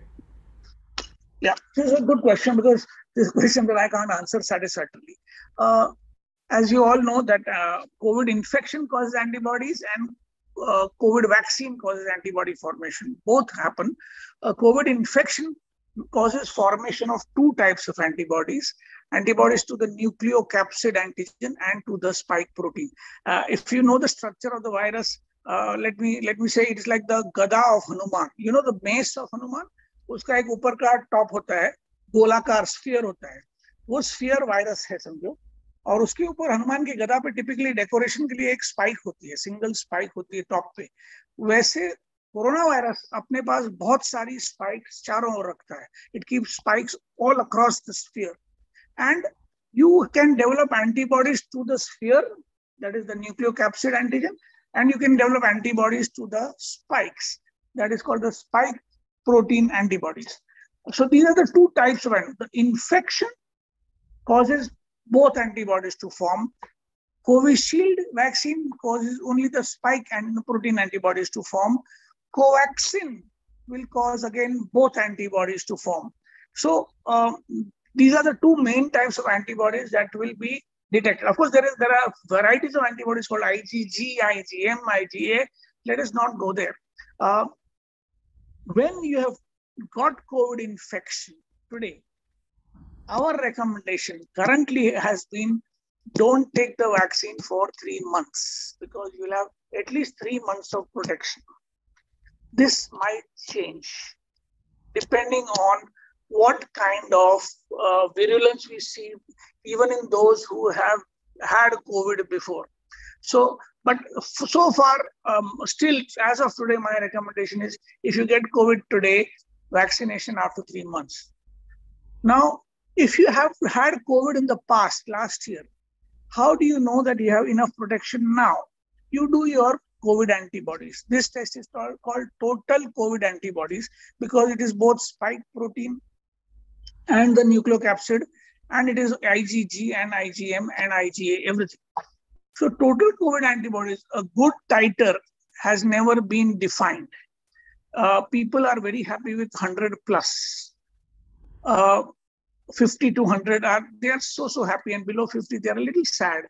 Yeah, this is a good question because this is a question that I can't answer satisfactorily. As you all know that COVID infection causes antibodies and COVID vaccine causes antibody formation. Both happen. COVID infection causes formation of two types of antibodies. Antibodies to the nucleocapsid antigen and to the spike protein. If you know the structure of the virus, let me say it is like the Gada of Hanuman. You know the mace of Hanuman? उसका एक ऊपर का top होता है, गोलाकार sphere होता है, वो स्फीयर वायरस है समझो, और उसके ऊपर हनुमान के गदा पे टिपिकली डेकोरेशन के लिए एक स्पाइक होती है, सिंगल स्पाइक होती है टॉप पे. वैसे कोरोना वायरस अपने पास बहुत सारी स्पाइक्स चारों ओर रखता है. It keeps spikes all across the sphere and you can develop antibodies to the sphere, that is the nucleocapsid antigen, and you can develop antibodies to the spikes, that is called the spike protein antibodies. So these are the two types of antibodies. The infection causes both antibodies to form. Covishield vaccine causes only the spike and protein antibodies to form. Covaxin will cause again both antibodies to form. So these are the two main types of antibodies that will be detected. Of course, there are varieties of antibodies called IgG, IgM, IgA. Let us not go there. When you have got COVID infection today, our recommendation currently has been don't take the vaccine for 3 months because you'll have at least 3 months of protection. This might change depending on what kind of virulence we see even in those who have had COVID before. So, but so far, still, as of today, my recommendation is if you get COVID today, vaccination after 3 months. Now, if you have had COVID in the past, last year, how do you know that you have enough protection now? You do your COVID antibodies. This test is called total COVID antibodies because it is both spike protein and the nucleocapsid, and it is IgG and IgM and IgA, everything. So total COVID antibodies, a good titer has never been defined. People are very happy with 100 plus. 50 to 100, they are so happy, and below 50, they are a little sad.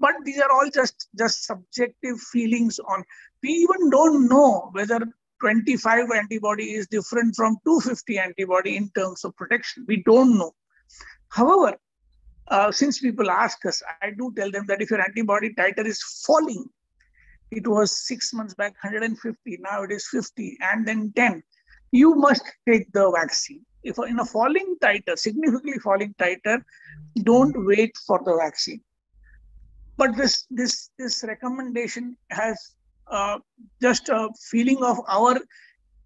But these are all just subjective feelings on. We even don't know whether 25 antibody is different from 250 antibody in terms of protection. We don't know. However, since people ask us, I do tell them that if your antibody titer is falling, it was 6 months back 150, now it is 50 and then 10, you must take the vaccine. If in a falling titer, significantly falling titer, don't wait for the vaccine. But this recommendation has just a feeling of our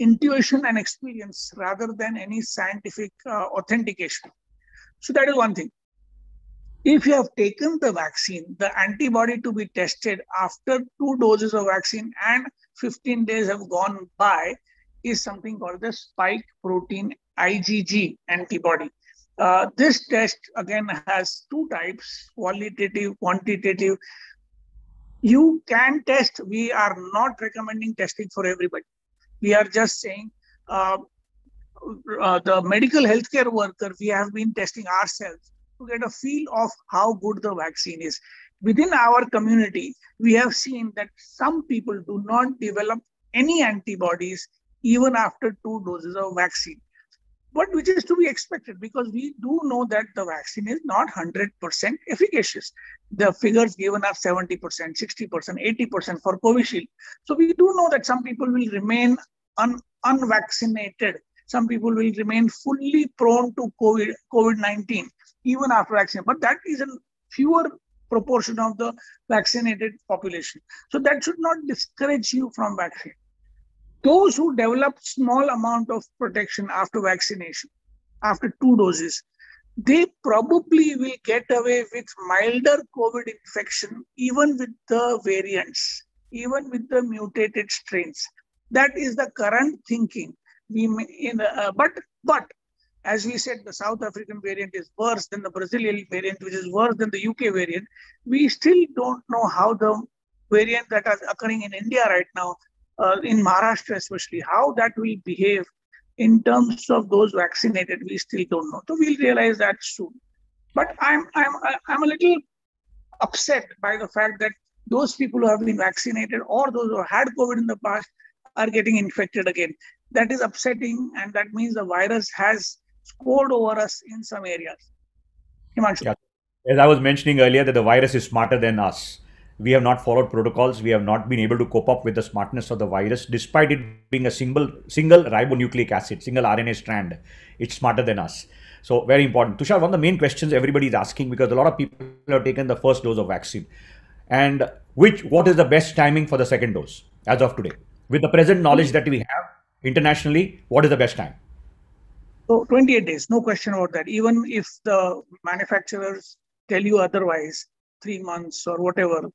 intuition and experience rather than any scientific authentication. So that is one thing. If you have taken the vaccine, the antibody to be tested after 2 doses of vaccine and 15 days have gone by is something called the spike protein IgG antibody. This test again has two types, qualitative, quantitative. You can test. We are not recommending testing for everybody. We are just saying the medical healthcare worker, we have been testing ourselves to get a feel of how good the vaccine is. Within our community, we have seen that some people do not develop any antibodies even after 2 doses of vaccine, but which is to be expected because we do know that the vaccine is not 100% efficacious. The figures given are 70%, 60%, 80% for Covishield. So we do know that some people will remain unvaccinated. Some people will remain fully prone to COVID-19 even after vaccine, but that is a fewer proportion of the vaccinated population. So that should not discourage you from vaccine. Those who develop small amount of protection after vaccination, after 2 doses, they probably will get away with milder COVID infection, even with the variants, even with the mutated strains. That is the current thinking. But as we said, the South African variant is worse than the Brazilian variant, which is worse than the UK variant. We still don't know how the variant that is occurring in India right now, in Maharashtra especially, how that will behave in terms of those vaccinated. We still don't know. So we'll realize that soon. But I'm a little upset by the fact that those people who have been vaccinated or those who had COVID in the past are getting infected again. That is upsetting, and that means the virus has scored over us in some areas. Himanshu. Yeah. As I was mentioning earlier, that the virus is smarter than us. We have not followed protocols. We have not been able to cope up with the smartness of the virus, despite it being a single ribonucleic acid, single RNA strand. It's smarter than us. So very important. Tushar, one of the main questions everybody is asking, because a lot of people have taken the first dose of vaccine, and what is the best timing for the second dose as of today? With the present knowledge that we have internationally, what is the best time? So 28 days, no question about that. Even if the manufacturers tell you otherwise, 3 months or whatever,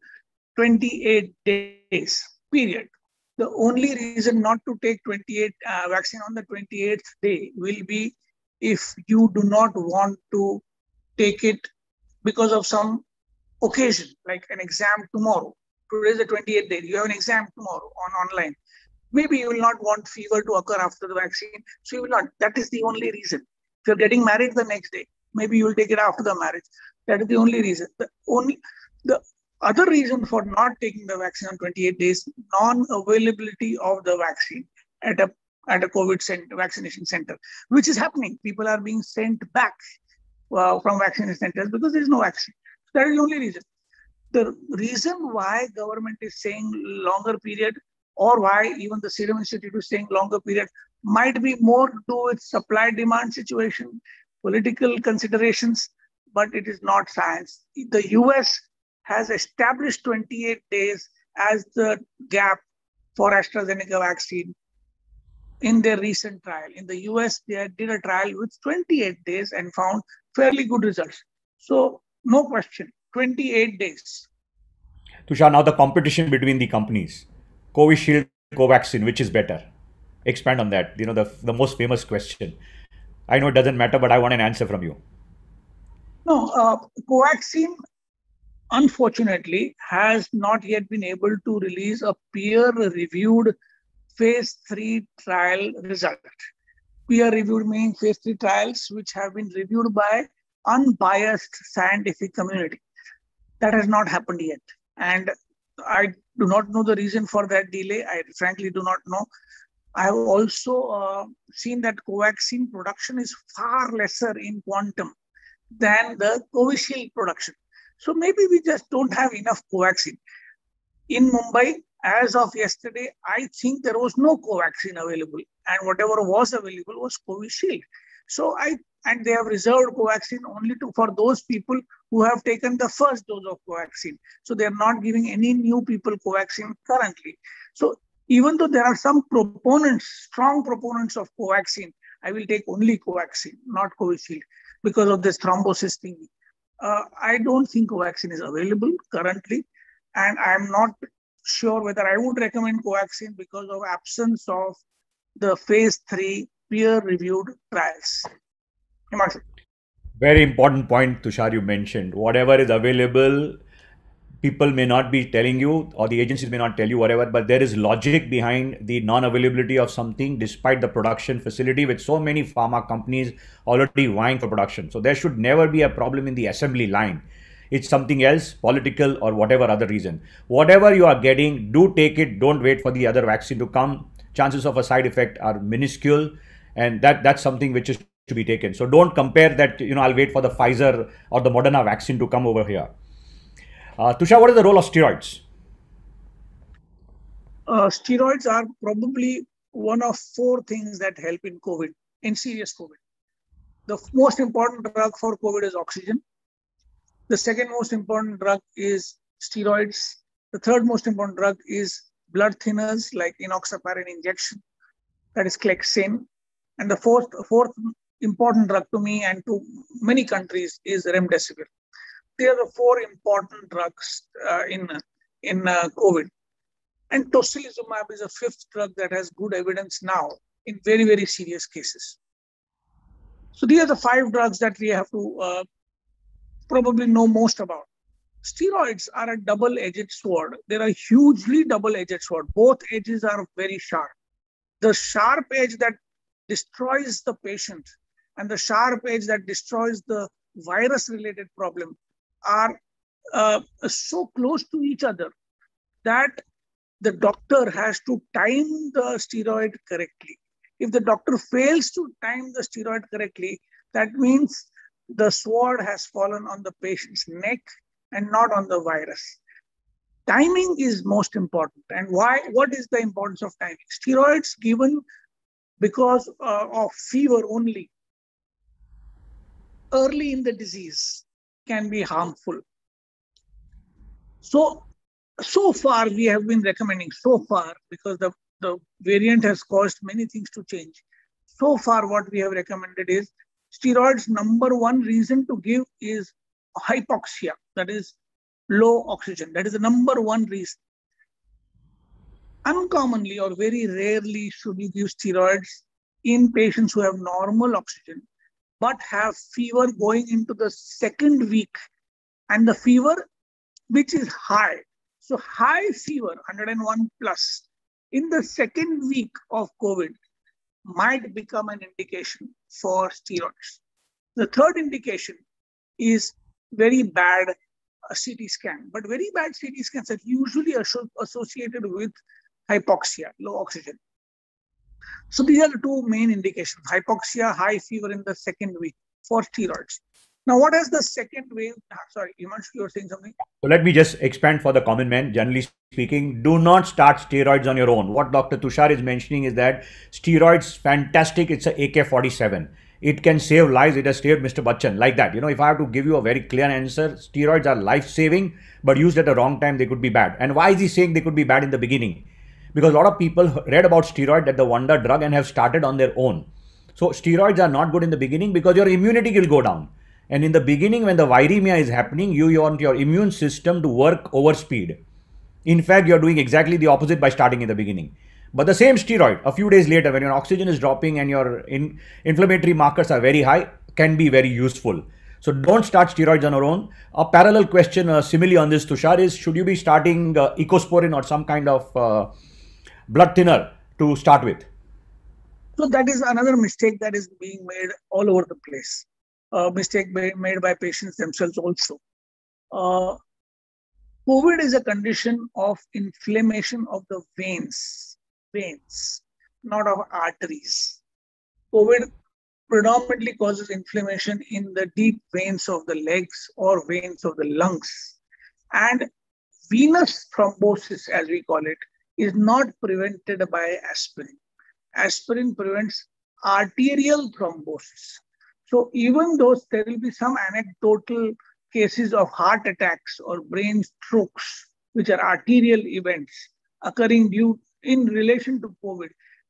28 days, period. The only reason not to take vaccine on the 28th day will be if you do not want to take it because of some occasion, like an exam tomorrow. Today is the 28th day. You have an exam tomorrow online. Maybe you will not want fever to occur after the vaccine. So you will not. That is the only reason. If you're getting married the next day, maybe you will take it after the marriage. That is the only reason. The other reason for not taking the vaccine on 28 days, non-availability of the vaccine at a COVID vaccination center, which is happening. People are being sent back from vaccination centers because there is no vaccine. That is the only reason. The reason why government is saying longer period, or why even the Serum Institute is saying longer period, might be more to do with supply-demand situation, political considerations, but it is not science. The US has established 28 days as the gap for AstraZeneca vaccine in their recent trial. In the US, they did a trial with 28 days and found fairly good results. So no question, 28 days. Tushar, now the competition between the companies, Covishield, Covaxin, which is better? Expand on that, the most famous question. I know it doesn't matter, but I want an answer from you. No, Covaxin, unfortunately, has not yet been able to release a peer-reviewed phase 3 trial result. Peer-reviewed meaning phase 3 trials which have been reviewed by unbiased scientific community. That has not happened yet. And I do not know the reason for that delay. I frankly do not know. I have also seen that Covaxin production is far lesser in quantum than the Covishield production. So maybe we just don't have enough Covaxin. In Mumbai, as of yesterday, I think there was no Covaxin available, and whatever was available was Covishield. And they have reserved Covaxin only for those people who have taken the first dose of Covaxin. So they are not giving any new people Covaxin currently. So even though there are some proponents, strong proponents of Covaxin, I will take only Covaxin, not Covishield, because of this thrombosis thing. I don't think Covaxin is available currently, and I'm not sure whether I would recommend Covaxin because of absence of the phase 3 peer-reviewed trials. Very important point, Tushar, you mentioned. Whatever is available, people may not be telling you, or the agencies may not tell you whatever, but there is logic behind the non-availability of something despite the production facility, with so many pharma companies already vying for production. So there should never be a problem in the assembly line. It's something else, political or whatever other reason. Whatever you are getting, do take it. Don't wait for the other vaccine to come. Chances of a side effect are minuscule, and that's something which is to be taken. So don't compare that, I'll wait for the Pfizer or the Moderna vaccine to come over here. Tushar, what is the role of steroids? Steroids are probably one of 4 things that help in COVID, in serious COVID. The most important drug for COVID is oxygen. The second most important drug is steroids. The third most important drug is blood thinners like enoxaparin injection, that is Clexane. And the fourth important drug to me and to many countries is remdesivir. They are the four important drugs in COVID. And tocilizumab is a fifth drug that has good evidence now in very, very serious cases. So these are the five drugs that we have to probably know most about. Steroids are a double-edged sword. They are a hugely double-edged sword. Both edges are very sharp. The sharp edge that destroys the patient and the sharp edge that destroys the virus-related problem are so close to each other that the doctor has to time the steroid correctly. If the doctor fails to time the steroid correctly, that means the sword has fallen on the patient's neck and not on the virus. Timing is most important. And why? What is the importance of timing? Steroids given because of fever only, early in the disease, can be harmful. So far we have been recommending, so far, because the variant has caused many things to change. So far what we have recommended is steroids, number one reason to give is hypoxia, that is low oxygen. That is the number one reason. Uncommonly or very rarely should you give steroids in patients who have normal oxygen but have fever going into the second week, and the fever which is high. So high fever, 101 plus, in the second week of COVID might become an indication for steroids. The third indication is very bad CT scan, but very bad CT scans are usually associated with hypoxia, low oxygen. So these are the two main indications, hypoxia, high fever in the second week for steroids. Now, what is the second wave? Sorry, Himanshu, you were saying something? So let me just expand for the common man. Generally speaking, do not start steroids on your own. What Dr. Tushar is mentioning is that steroids, fantastic. It's an AK-47. It can save lives. It has saved Mr. Bachchan, like that. You know, if I have to give you a very clear answer, steroids are life-saving, but used at the wrong time, they could be bad. And why is he saying they could be bad in the beginning? Because a lot of people read about steroid as the wonder drug and have started on their own. So steroids are not good in the beginning because your immunity will go down. And in the beginning, when the viremia is happening, you want your immune system to work over speed. In fact, you're doing exactly the opposite by starting in the beginning. But the same steroid, a few days later, when your oxygen is dropping and your inflammatory markers are very high, can be very useful. So don't start steroids on your own. A parallel question, simile on this, Tushar, is should you be starting ecosporin or some kind of blood thinner to start with? So that is another mistake that is being made all over the place. Mistake made by patients themselves also. COVID is a condition of inflammation of the veins, not of arteries. COVID predominantly causes inflammation in the deep veins of the legs or veins of the lungs. And venous thrombosis, as we call it, is not prevented by aspirin. Aspirin prevents arterial thrombosis. So even though there will be some anecdotal cases of heart attacks or brain strokes, which are arterial events occurring due in relation to COVID,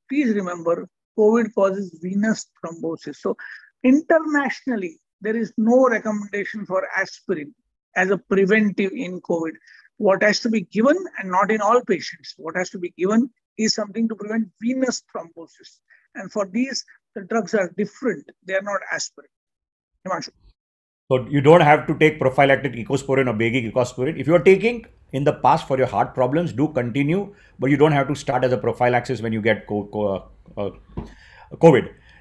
please remember COVID causes venous thrombosis. So internationally, there is no recommendation for aspirin as a preventive in COVID. What has to be given, and not in all patients, what has to be given is something to prevent venous thrombosis. And for these, the drugs are different. They are not aspirin. Himanshu. So you don't have to take prophylactic ecosporin or Begic ecosporin. If you are taking in the past for your heart problems, do continue, but you don't have to start as a prophylaxis when you get COVID.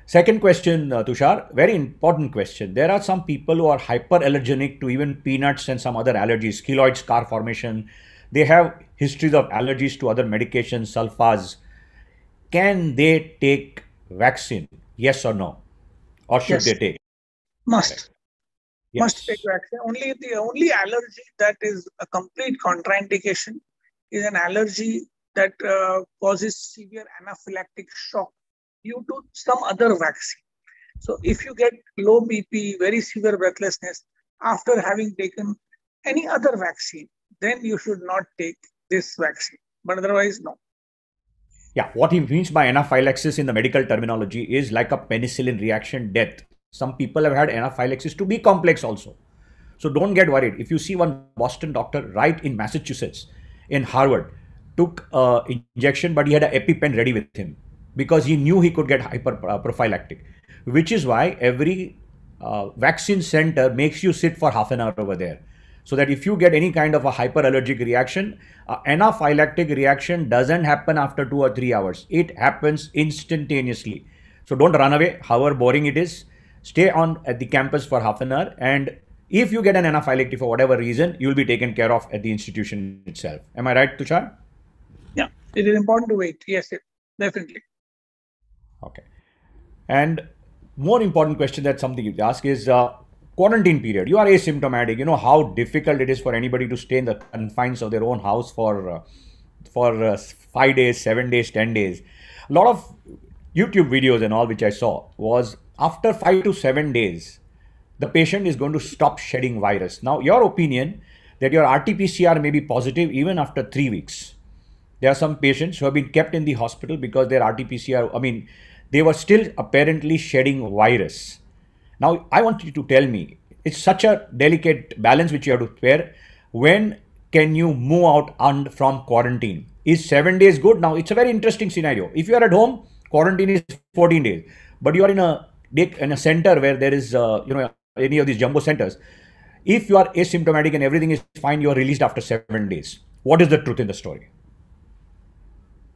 Second question, Tushar, very important question. There are some people who are hyperallergenic to even peanuts and some other allergies, keloid scar formation. They have histories of allergies to other medications, sulfas. Can they take vaccine? Yes or no? Or should they take? Must. Yes. Must take vaccine. The only allergy that is a complete contraindication is an allergy that causes severe anaphylactic shock due to some other vaccine. So if you get low BP, very severe breathlessness after having taken any other vaccine, then you should not take this vaccine. But otherwise, no. Yeah, what he means by anaphylaxis in the medical terminology is like a penicillin reaction death. Some people have had anaphylaxis to be complex also. So don't get worried. If you see one Boston doctor right in Massachusetts, in Harvard, took an injection, but he had an EpiPen ready with him because he knew he could get hyperprophylactic, which is why every vaccine center makes you sit for half an hour over there. So that if you get any kind of a hyperallergic reaction, anaphylactic reaction doesn't happen after 2 or 3 hours. It happens instantaneously. So don't run away, however boring it is. Stay on at the campus for half an hour, and if you get an anaphylactic for whatever reason, you will be taken care of at the institution itself. Am I right, Tushar? Yeah, it is important to wait. Yes, definitely. Okay. And more important question that something you ask is, quarantine period, you are asymptomatic, you know how difficult it is for anybody to stay in the confines of their own house for 5 days, 7 days, 10 days. A lot of YouTube videos and all which I saw was after 5 to 7 days, the patient is going to stop shedding virus. Now, your opinion that your RT-PCR may be positive even after 3 weeks. There are some patients who have been kept in the hospital because their RT-PCR, I mean, they were still apparently shedding virus. Now, I want you to tell me, it's such a delicate balance which you have to bear. When can you move out and from quarantine? Is 7 days good? Now, it's a very interesting scenario. If you are at home, quarantine is 14 days. But you are in a center where there is, any of these jumbo centers. If you are asymptomatic and everything is fine, you are released after 7 days. What is the truth in the story?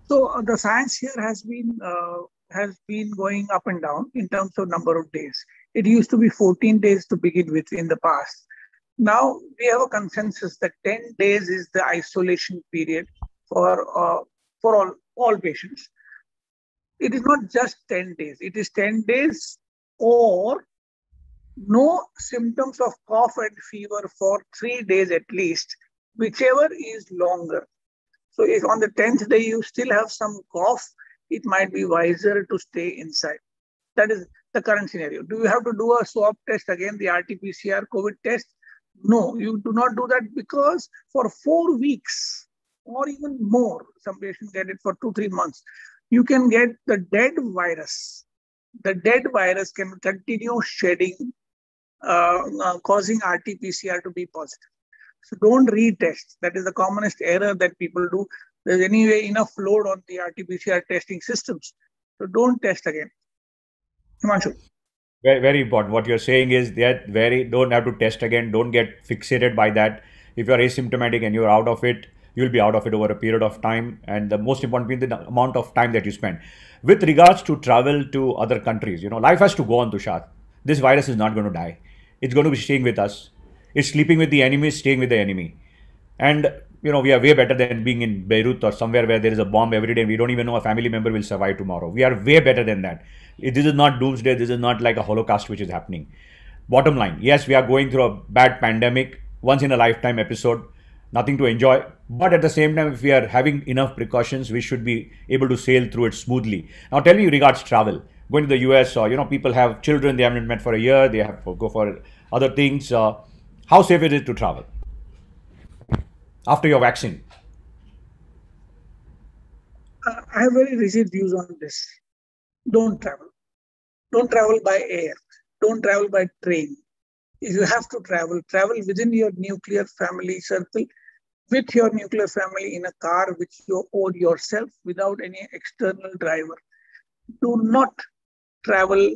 So, the science here has been going up and down in terms of number of days. It used to be 14 days to begin with in the past. Now we have a consensus that 10 days is the isolation period for all patients. It is not just 10 days. It is 10 days or no symptoms of cough and fever for 3 days at least, whichever is longer. So if on the 10th day you still have some cough, it might be wiser to stay inside. That is the current scenario. Do you have to do a swab test again, the RT-PCR COVID test? No, you do not do that because for 4 weeks or even more, some patients get it for 2-3 months, you can get the dead virus. The dead virus can continue shedding, causing RT-PCR to be positive. So don't retest. That is the commonest error that people do. There's anyway enough load on the RT-PCR testing systems. So don't test again. Himanshu. Very, very important. What you're saying is that don't have to test again. Don't get fixated by that. If you're asymptomatic and you're out of it, you'll be out of it over a period of time. And the most important thing, the amount of time that you spend. With regards to travel to other countries, life has to go on, Tushar. This virus is not going to die. It's going to be staying with us. It's sleeping with the enemy, staying with the enemy. And we are way better than being in Beirut or somewhere where there is a bomb every day and we don't even know a family member will survive tomorrow. We are way better than that. This is not doomsday. This is not like a holocaust which is happening. Bottom line, yes, we are going through a bad pandemic, once in a lifetime episode, nothing to enjoy. But at the same time, if we are having enough precautions, we should be able to sail through it smoothly. Now tell me regards travel, going to the US or, people have children, they haven't met for a year, they have to go for other things. How safe is it to travel after your vaccine? I have very rigid views on this. Don't travel. Don't travel by air. Don't travel by train. If you have to travel, travel within your nuclear family circle, with your nuclear family in a car which you own yourself without any external driver. Do not travel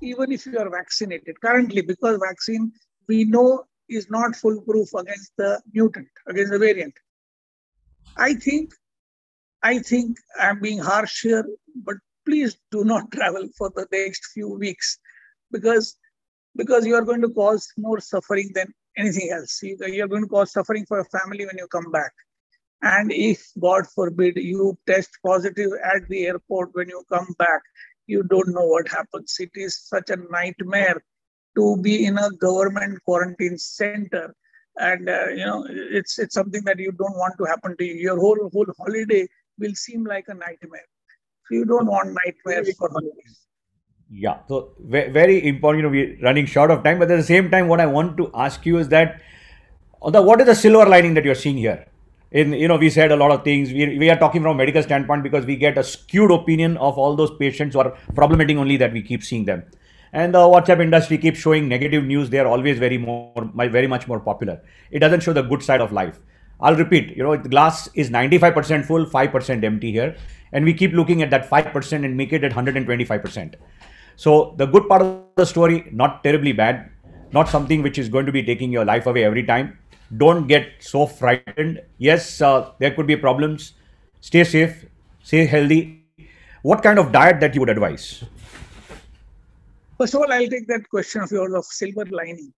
even if you are vaccinated. Currently, because vaccine, we know, is not foolproof against the mutant, against the variant. I think I'm being harsh here, but please do not travel for the next few weeks because you are going to cause more suffering than anything else. You're going to cause suffering for your family when you come back. And if, God forbid, you test positive at the airport when you come back, you don't know what happens. It is such a nightmare to be in a government quarantine center, and it's something that you don't want to happen to you. Your whole holiday will seem like a nightmare. So you don't want nightmares for holidays. Yeah, so very important. We're running short of time, but at the same time, what I want to ask you is that what is the silver lining that you're seeing here? we said a lot of things. We are talking from a medical standpoint because we get a skewed opinion of all those patients who are problematic only that we keep seeing them. And the WhatsApp industry keeps showing negative news. They are always very much more popular. It doesn't show the good side of life. I'll repeat, the glass is 95% full, 5% empty here. And we keep looking at that 5% and make it at 125%. So the good part of the story, not terribly bad, not something which is going to be taking your life away every time. Don't get so frightened. Yes, there could be problems. Stay safe, stay healthy. What kind of diet that you would advise? First of all, I'll take that question of yours of silver lining.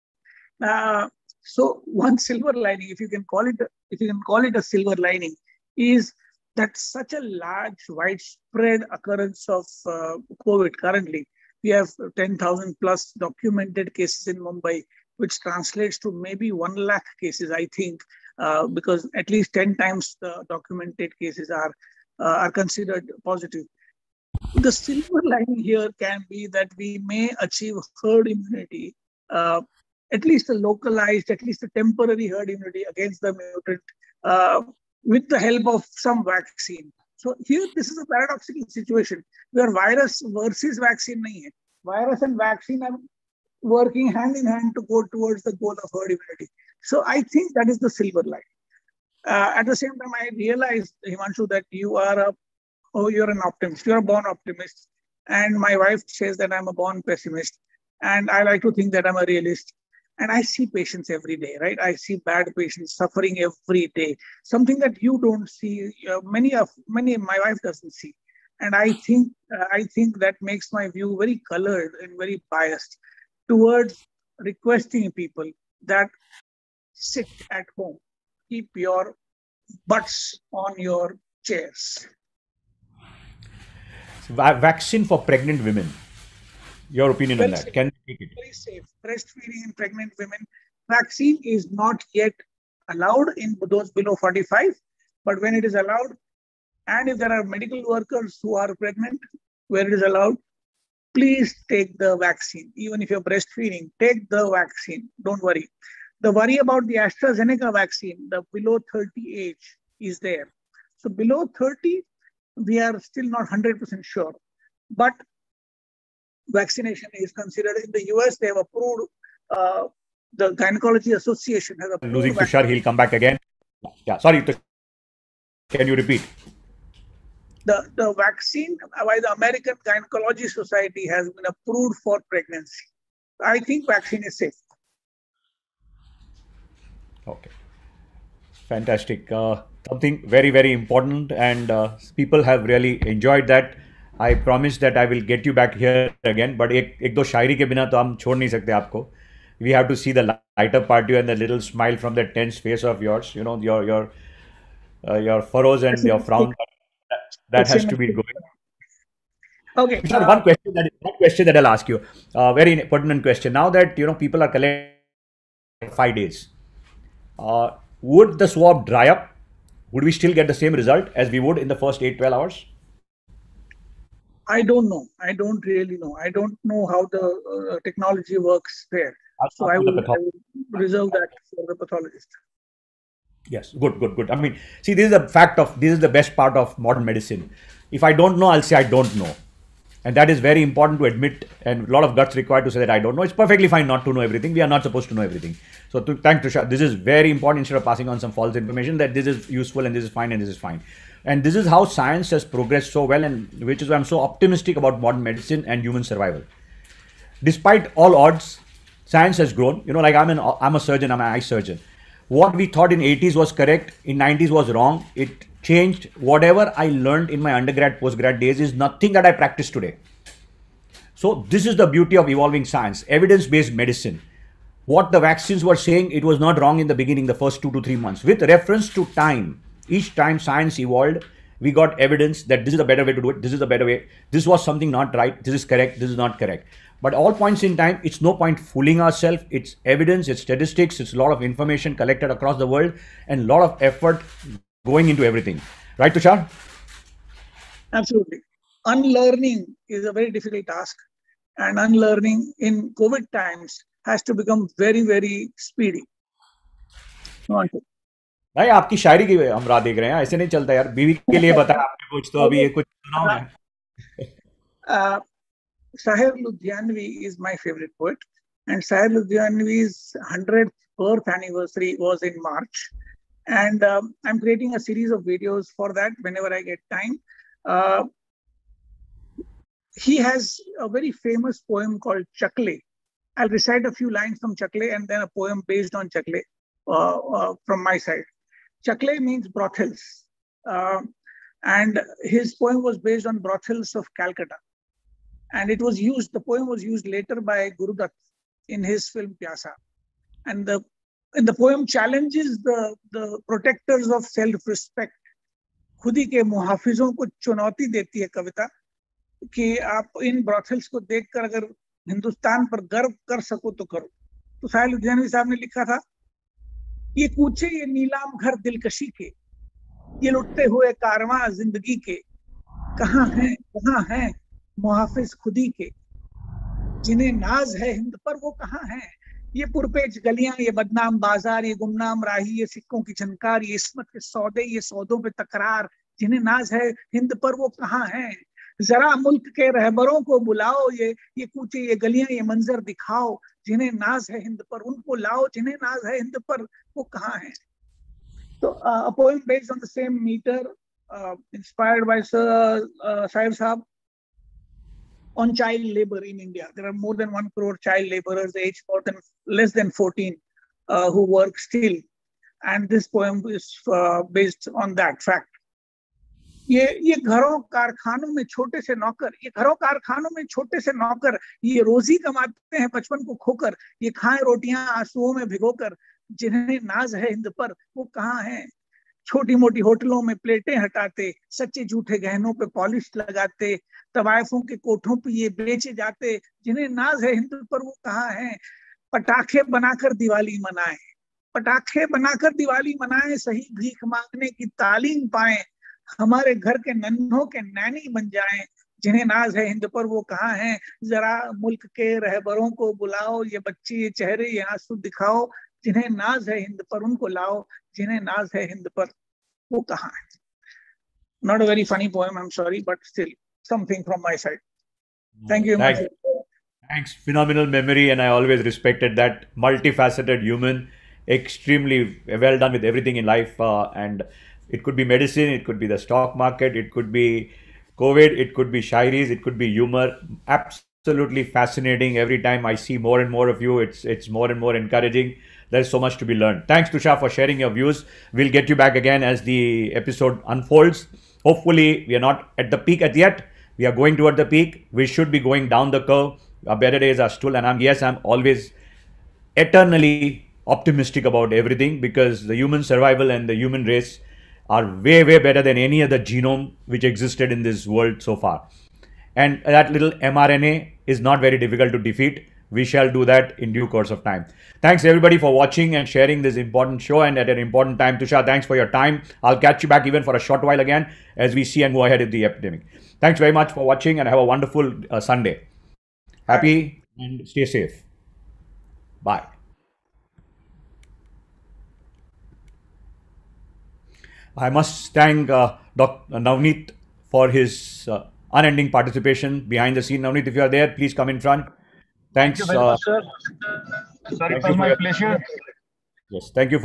So one silver lining, if you can call it a silver lining, is that such a large, widespread occurrence of COVID currently. We have 10,000 plus documented cases in Mumbai, which translates to maybe 1 lakh cases, I think, because at least 10 times the documented cases are considered positive. The silver lining here can be that we may achieve herd immunity, at least a localized, at least a temporary herd immunity against the mutant with the help of some vaccine. So here, this is a paradoxical situation where virus versus vaccine nahi hai. Virus and vaccine are working hand in hand to go towards the goal of herd immunity. So I think that is the silver lining. At the same time, I realized, Himanshu, that you're an optimist. You're a born optimist. And my wife says that I'm a born pessimist. And I like to think that I'm a realist. And I see patients every day, right? I see bad patients suffering every day. Something that you don't see, my wife doesn't see. And I think that makes my view very colored and very biased towards requesting people that sit at home, keep your butts on your chairs. Vaccine for pregnant women. Your opinion on that? Can we take it? Very safe. Breastfeeding in pregnant women. Vaccine is not yet allowed in those below 45, but when it is allowed, and if there are medical workers who are pregnant, where it is allowed, please take the vaccine. Even if you're breastfeeding, take the vaccine. Don't worry. The worry about the AstraZeneca vaccine, the below 30 age is there. So below 30, we are still not 100% sure, but vaccination is considered in the US. They have approved, the Gynecology Association has approved. Losing Tushar, he'll come back again. Yeah, sorry, Tushar. Can you repeat? The vaccine by the American Gynecology Society has been approved for pregnancy. I think vaccine is safe. Okay. Fantastic. Something very, very important, and people have really enjoyed that. I promise that I will get you back here again, but ek do shairi ke bina to hum chhod nahi sakte aapko. We have to see the lighter part and the little smile from that tense face of yours. Your furrows and your frown. That has to be going. Okay. Sir, one question that I'll ask you. Very pertinent question. Now that people are collecting 5 days, would the swab dry up? Would we still get the same result as we would in the first 8-12 hours? I don't know. I don't really know. I don't know how the technology works there. So I will reserve that for the pathologist. Yes. Good. I mean, see, this is the best part of modern medicine. If I don't know, I'll say I don't know. And that is very important to admit, and a lot of guts required to say that I don't know. It's perfectly fine not to know everything. We are not supposed to know everything. So thank Tushar. This is very important, instead of passing on some false information that this is useful and this is fine and this is fine. And this is how science has progressed so well, and which is why I'm so optimistic about modern medicine and human survival. Despite all odds, science has grown. Like I'm a surgeon, I'm an eye surgeon. What we thought in 80s was correct, in 90s was wrong. It changed. Whatever I learned in my undergrad, postgrad days is nothing that I practice today. So this is the beauty of evolving science, evidence-based medicine. What the vaccines were saying, it was not wrong in the beginning, the first 2 to 3 months. With reference to time, each time science evolved, we got evidence that this is a better way to do it. This is a better way. This was something not right. This is correct. This is not correct. But all points in time, it's no point fooling ourselves. It's evidence, it's statistics, it's a lot of information collected across the world and a lot of effort going into everything. Right, Tushar? Absolutely. Unlearning is a very difficult task. And unlearning in COVID times has to become very, very speedy. भाई आपकी शायरी की हम राह देख रहे हैं, ऐसे नहीं चलता यार। बीवी के लिए बताया आपने कुछ, तो अभी ये कुछ सुनाओ मैं। Sahir Ludhianvi is my favorite poet, and Sahir Ludhianvi's 100th birth anniversary was in March, and I'm creating a series of videos for that whenever I get time. He has a very famous poem called Chakle. I'll recite a few lines from Chakle and then a poem based on Chakle from my side. Chakle means brothels, and his poem was based on brothels of Calcutta. And it was used, the poem was used later by Guru Dutt in his film Pyasa. And the poem challenges the protectors of self-respect. खुदी के मुहाफिजों को चुनौती देती है कविता कि आप इन brothels को देखकर अगर हिंदुस्तान पर गर्व कर सको तो करो। तो साहिर लुधियानवी साहब ने लिखा था, ये कूचे ये नीलाम घर दिलकशी के, ये लुटते हुए कारवां जिंदगी के, कहाँ हैं कहाँ हैं मुहाफिज खुदी के, जिन्हें नाज है हिंद पर वो कहाँ हैं। ये पुरपेच गलियां, ये बदनाम बाजार, ये गुमनाम राही, ये सिक्कों की झनकार, ये इस्मत के सौदे, ये सौदों पे तकरार, जिन्हें नाज है हिंद पर वो कहाँ हैं। जरा मुल्क के रहबरों को बुलाओ, ये कूचे ये गलियां ये मंजर दिखाओ, जिन्हें नाज है हिंद पर उनको लाओ, जिन्हें नाज है हिंद पर वो कहाँ हैं। तो a poem based on the same metre, inspired by Sahib sahab, on child labor in India. There are more than 1 crore child laborers aged less than 14 who work still. And this poem is based on that fact. ये घरों कारखानों में छोटे से नौकर, ये घरों कारखानों में छोटे से नौकर, ये रोजी कमाते हैं बचपन को खोकर, ये खाएं रोटियां आंसुओं में भिगोकर, जिन्हें नाज है हिंद पर वो कहाँ हैं। छोटी मोटी होटलों में प्लेटें हटाते, सच्चे झूठे गहनों पे पॉलिश लगाते, तवायफों के कोठों पे ये बेचे जाते, जिन्हें नाज है हिंद पर वो कहाँ हैं। पटाखे बनाकर दिवाली मनाएं, पटाखे बनाकर दिवाली मनाएं, सही भीख मांगने की तालीम पाएं, हमारे घर के नन्हों के नैनी बन जाएं, जिन्हें नाज है हिंद पर वो कहाँ हैं। जरा मुल्क के रहबरों को बुलाओ, ये बच्चे ये चेहरे ये आंसू दिखाओ, जिन्हें नाज है हिंद पर उनको लाओ, जिन्हें नाज है हिंद पर वो कहाँ है। Not a very funny poem, I'm sorry, but still something from my side. Thank you. Thanks, phenomenal memory, and I always respected that multifaceted human. Extremely well done with everything in life, and it could be medicine, it could be the stock market, it could be COVID, it could be shairis, it could be humor. Absolutely fascinating. Every time I see more and more of you, it's more and more encouraging. There's so much to be learned. Thanks, Tushar, for sharing your views. We'll get you back again as the episode unfolds. Hopefully, we are not at the peak yet. We are going toward the peak. We should be going down the curve. Our better days are still. And I'm always eternally optimistic about everything, because the human survival and the human race are way, way better than any other genome which existed in this world so far. And that little mRNA is not very difficult to defeat. We shall do that in due course of time. Thanks everybody for watching and sharing this important show and at an important time. Tushar, thanks for your time. I'll catch you back even for a short while again as we see and go ahead with the epidemic. Thanks very much for watching and have a wonderful Sunday. Happy and stay safe. Bye. I must thank Dr. Navneet for his unending participation behind the scene. Navneet, if you are there, please come in front. Thanks. Thank you very much, sir. Sorry, it was my pleasure. Yes, thank you.